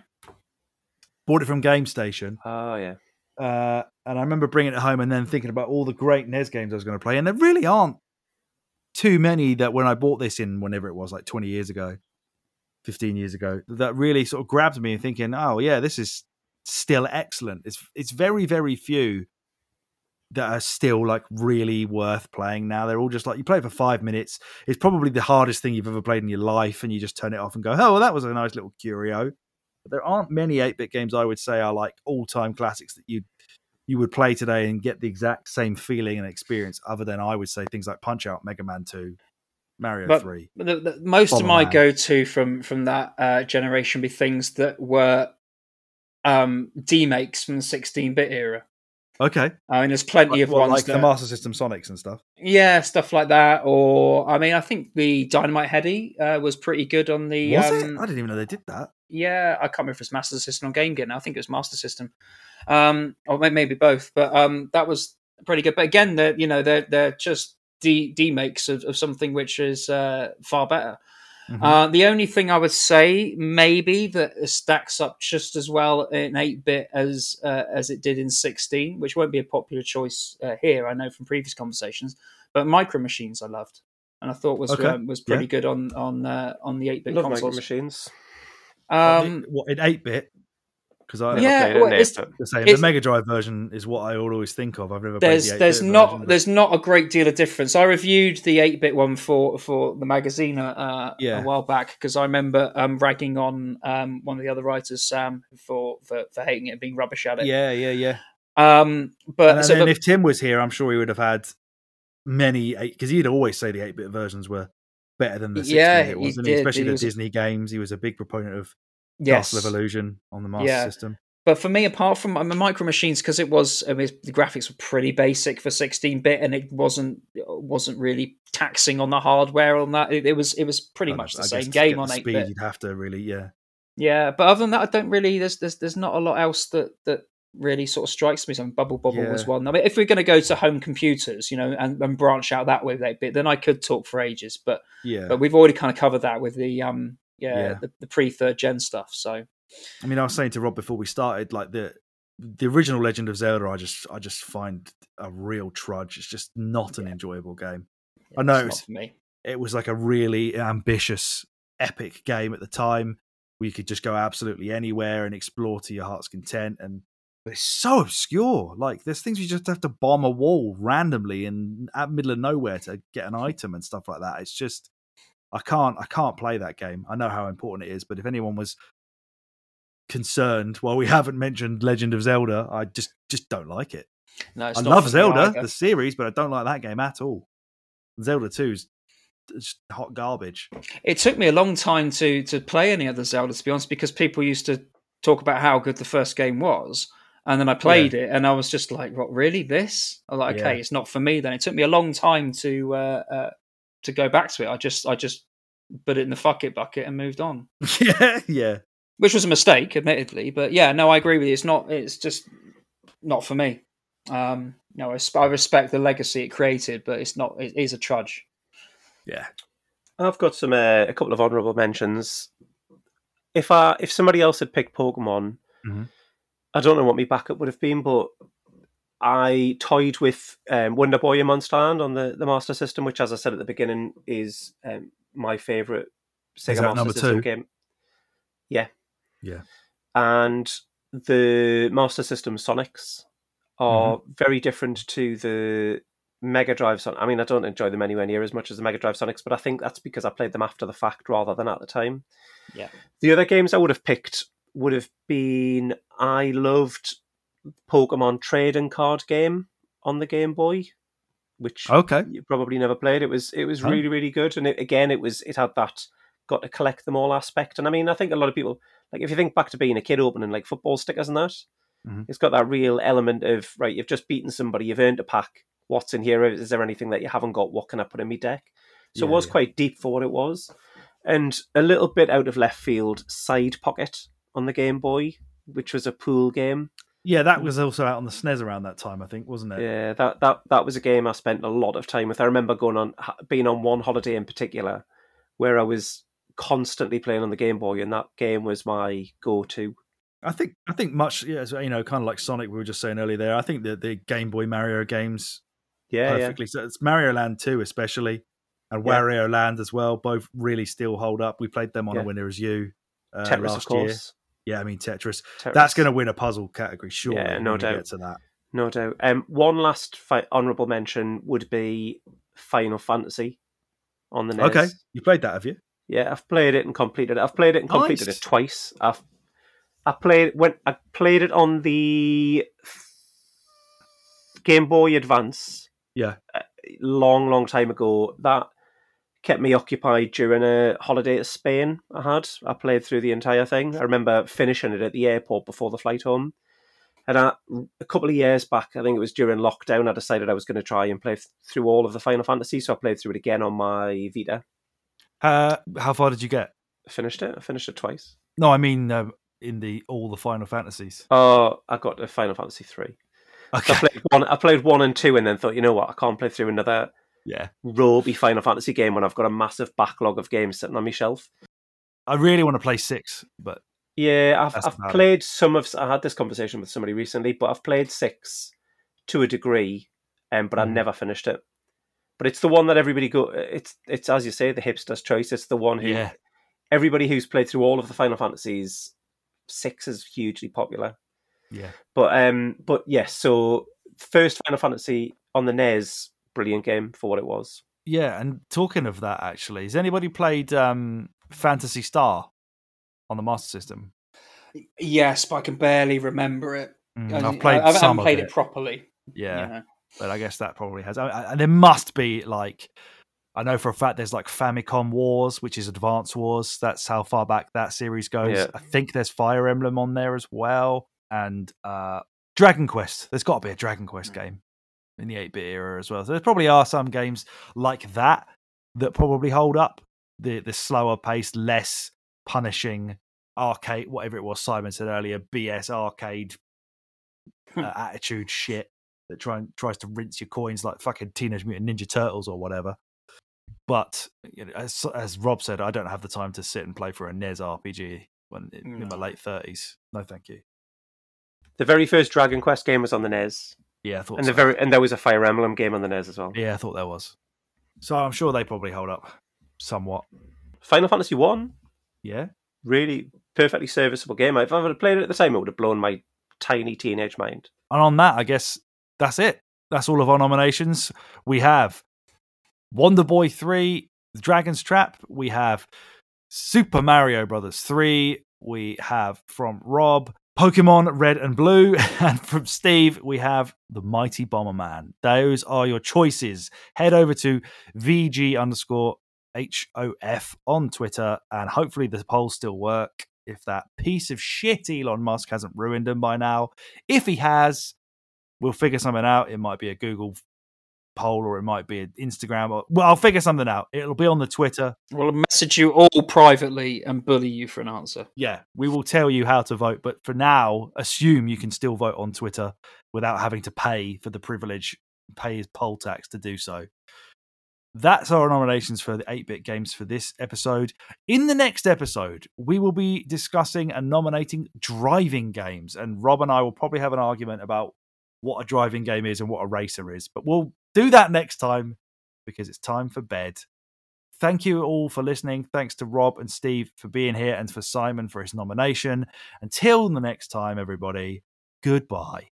Bought it from Game Station. Oh, yeah. And I remember bringing it home and then thinking about all the great NES games I was going to play, and there really aren't too many that when I bought this in whenever it was, like 20 years ago, 15 years ago, that really sort of grabbed me and thinking, oh, yeah, this is still excellent. It's very, very few that are still like really worth playing now. They're all just like you play it for 5 minutes. It's probably the hardest thing you've ever played in your life, and you just turn it off and go, oh well, that was a nice little curio. But there aren't many 8-bit games I would say are like all-time classics that you would play today and get the exact same feeling and experience, other than I would say things like Punch-Out!, Mega Man 2, Mario 3. Most Bomberman. Of my go-to from that generation would be things that were D-makes from the 16-bit era. Okay. I mean, there's plenty of ones like the Master System Sonics and stuff. Yeah, stuff like that. Or I mean, I think the Dynamite Heady was pretty good on the. Was it? I didn't even know they did that. Yeah, I can't remember if it's Master System or Game Gear now. I think it was Master System, or maybe both. But that was pretty good. But again, they're just demakes of something which is far better. Mm-hmm. The only thing I would say maybe that stacks up just as well in 8-bit as it did in 16, which won't be a popular choice here, I know from previous conversations, but Micro Machines I loved and I thought was pretty good on the 8-bit consoles. Micro Machines. In 8-bit? Because I the Mega Drive version is what I always think of. I've never played the 8-bit version. There's not a great deal of difference. I reviewed the 8-bit one for the magazine a while back because I remember ragging on one of the other writers, Sam, for hating it and being rubbish at it. Yeah. But if Tim was here, I'm sure he would have had many because he'd always say the 8-bit versions were better than the 16-bit ones, especially the Disney games. He was a big proponent of. Yes. Castle of Illusion on the Master System. But for me, apart from Micro Machines, because the graphics were pretty basic for 16-bit, and it wasn't really taxing on the hardware on that. It was pretty much the same game on 8-bit. Speed, you'd have to really, yeah. But other than that, I don't really. There's not a lot else that really sort of strikes me. Some Bubble was one. I mean, if we're going to go to home computers, and branch out that way with 8-bit, then I could talk for ages. But we've already kind of covered that with the. The pre-3rd gen stuff. So, I mean, I was saying to Rob before we started, like the original Legend of Zelda, I just find a real trudge. It's just not an enjoyable game. Yeah, I know it was like a really ambitious, epic game at the time where you could just go absolutely anywhere and explore to your heart's content. But it's so obscure. Like there's things you just have to bomb a wall randomly in at middle of nowhere to get an item and stuff like that. It's just. I can't play that game. I know how important it is, but if anyone was concerned, we haven't mentioned Legend of Zelda, I just don't like it. No, I love Zelda, the series, but I don't like that game at all. Zelda 2 is just hot garbage. It took me a long time to play any other Zelda, to be honest, because people used to talk about how good the first game was. And then I played it, and I was just like, "What? Really? This?" I'm like, "Okay, it's not for me." Then it took me a long time to go back to it. I just put it in the fuck it bucket and moved on. Yeah. Which was a mistake, admittedly, but I agree with you. It's just not for me. I respect the legacy it created, but it is a trudge. Yeah. I've got some, a couple of honorable mentions. If somebody else had picked Pokemon, mm-hmm. I don't know what my backup would have been, but I toyed with Wonder Boy in Monster Land on the Master System, which, as I said at the beginning, is my favourite Sega Master System game. Yeah. Yeah. And the Master System Sonics are very different to the Mega Drive Sonics. I mean, I don't enjoy them anywhere near as much as the Mega Drive Sonics, but I think that's because I played them after the fact rather than at the time. Yeah. The other games I would have picked would have been... I loved... Pokemon trading card game on the Game Boy, which you probably never played. It was really, really good, and it had that got to collect them all aspect. And I mean, I think a lot of people, like, if you think back to being a kid opening like football stickers and that, it's got that real element of you've just beaten somebody, you've earned a pack. What's in here? Is there anything that you haven't got? What can I put in my deck? So it was quite deep for what it was, and a little bit out of left field. Side Pocket on the Game Boy, which was a pool game. Yeah, that was also out on the SNES around that time, I think, wasn't it? Yeah, that was a game I spent a lot of time with. I remember being on one holiday in particular where I was constantly playing on the Game Boy, and that game was my go-to. I think much, kind of like Sonic, we were just saying earlier there, I think that the Game Boy Mario games perfectly. So it's Mario Land 2 especially, and Wario Land as well, both really still hold up. We played them on A Winner Is You Tetris, last of course. Year. Yeah, I mean, Tetris. That's going to win a puzzle category, surely. Yeah, no doubt. Get to that. No doubt. One last honourable mention would be Final Fantasy on the NES. Okay, you played that, have you? Yeah, I've played it and completed it. I've played it and completed it twice. I played it on the Game Boy Advance. Yeah, a long, long time ago. That kept me occupied during a holiday to Spain I had. I played through the entire thing. I remember finishing it at the airport before the flight home. And a couple of years back, I think it was during lockdown, I decided I was going to try and play through all of the Final Fantasy. So I played through it again on my Vita. How far did you get? I finished it. I finished it twice. No, I mean in all the Final Fantasies. Oh, I got to Final Fantasy III. Okay. So I played one and two, and then thought, you know what, I can't play through another ropey Final Fantasy game when I've got a massive backlog of games sitting on my shelf. I really want to play 6, but. Yeah, I've played some of... I had this conversation with somebody recently, but I've played 6 to a degree, but I never finished it. But it's the one that everybody go... It's as you say, the hipster's choice. It's the one who... Yeah. Everybody who's played through all of the Final Fantasies, 6 is hugely popular. Yeah. But yes, so first Final Fantasy on the NES, brilliant game for what it was. Yeah, and talking of that, actually, has anybody played Phantasy Star? On the Master System, yes, but I can barely remember it. I haven't played it properly. Yeah, you know. But I guess that probably has. And there must be like, I know for a fact there's like Famicom Wars, which is Advance Wars. That's how far back that series goes. Yeah. I think there's Fire Emblem on there as well, and Dragon Quest. There's got to be a Dragon Quest game in the 8-bit era as well. So there probably are some games like that that probably hold up the slower pace, less punishing arcade, whatever it was Simon said earlier, BS arcade attitude shit that tries to rinse your coins like fucking Teenage Mutant Ninja Turtles or whatever. But you know, as Rob said, I don't have the time to sit and play for a NES RPG in my late 30s. No, thank you. The very first Dragon Quest game was on the NES. Yeah, I thought and so. And there was a Fire Emblem game on the NES as well. Yeah, I thought there was. So I'm sure they probably hold up somewhat. Final Fantasy 1? Yeah, really perfectly serviceable game. If I would have played it at the time, it would have blown my tiny teenage mind. And on that, I guess that's it. That's all of our nominations. We have Wonder Boy 3, The Dragon's Trap. We have Super Mario Brothers 3. We have, from Rob, Pokemon Red and Blue. And from Steve, we have The Mighty Bomberman. Those are your choices. Head over to VG_HOF on Twitter, and hopefully the polls still work. If that piece of shit Elon Musk hasn't ruined them by now, if he has, we'll figure something out. It might be a Google poll, or it might be an Instagram. Well, I'll figure something out. It'll be on the Twitter. We'll message you all privately and bully you for an answer. Yeah, we will tell you how to vote, but for now, assume you can still vote on Twitter without having to pay for the privilege, pay his poll tax to do so. That's our nominations for the 8-bit games for this episode. In the next episode, we will be discussing and nominating driving games. And Rob and I will probably have an argument about what a driving game is and what a racer is. But we'll do that next time because it's time for bed. Thank you all for listening. Thanks to Rob and Steve for being here and for Simon for his nomination. Until the next time, everybody, goodbye.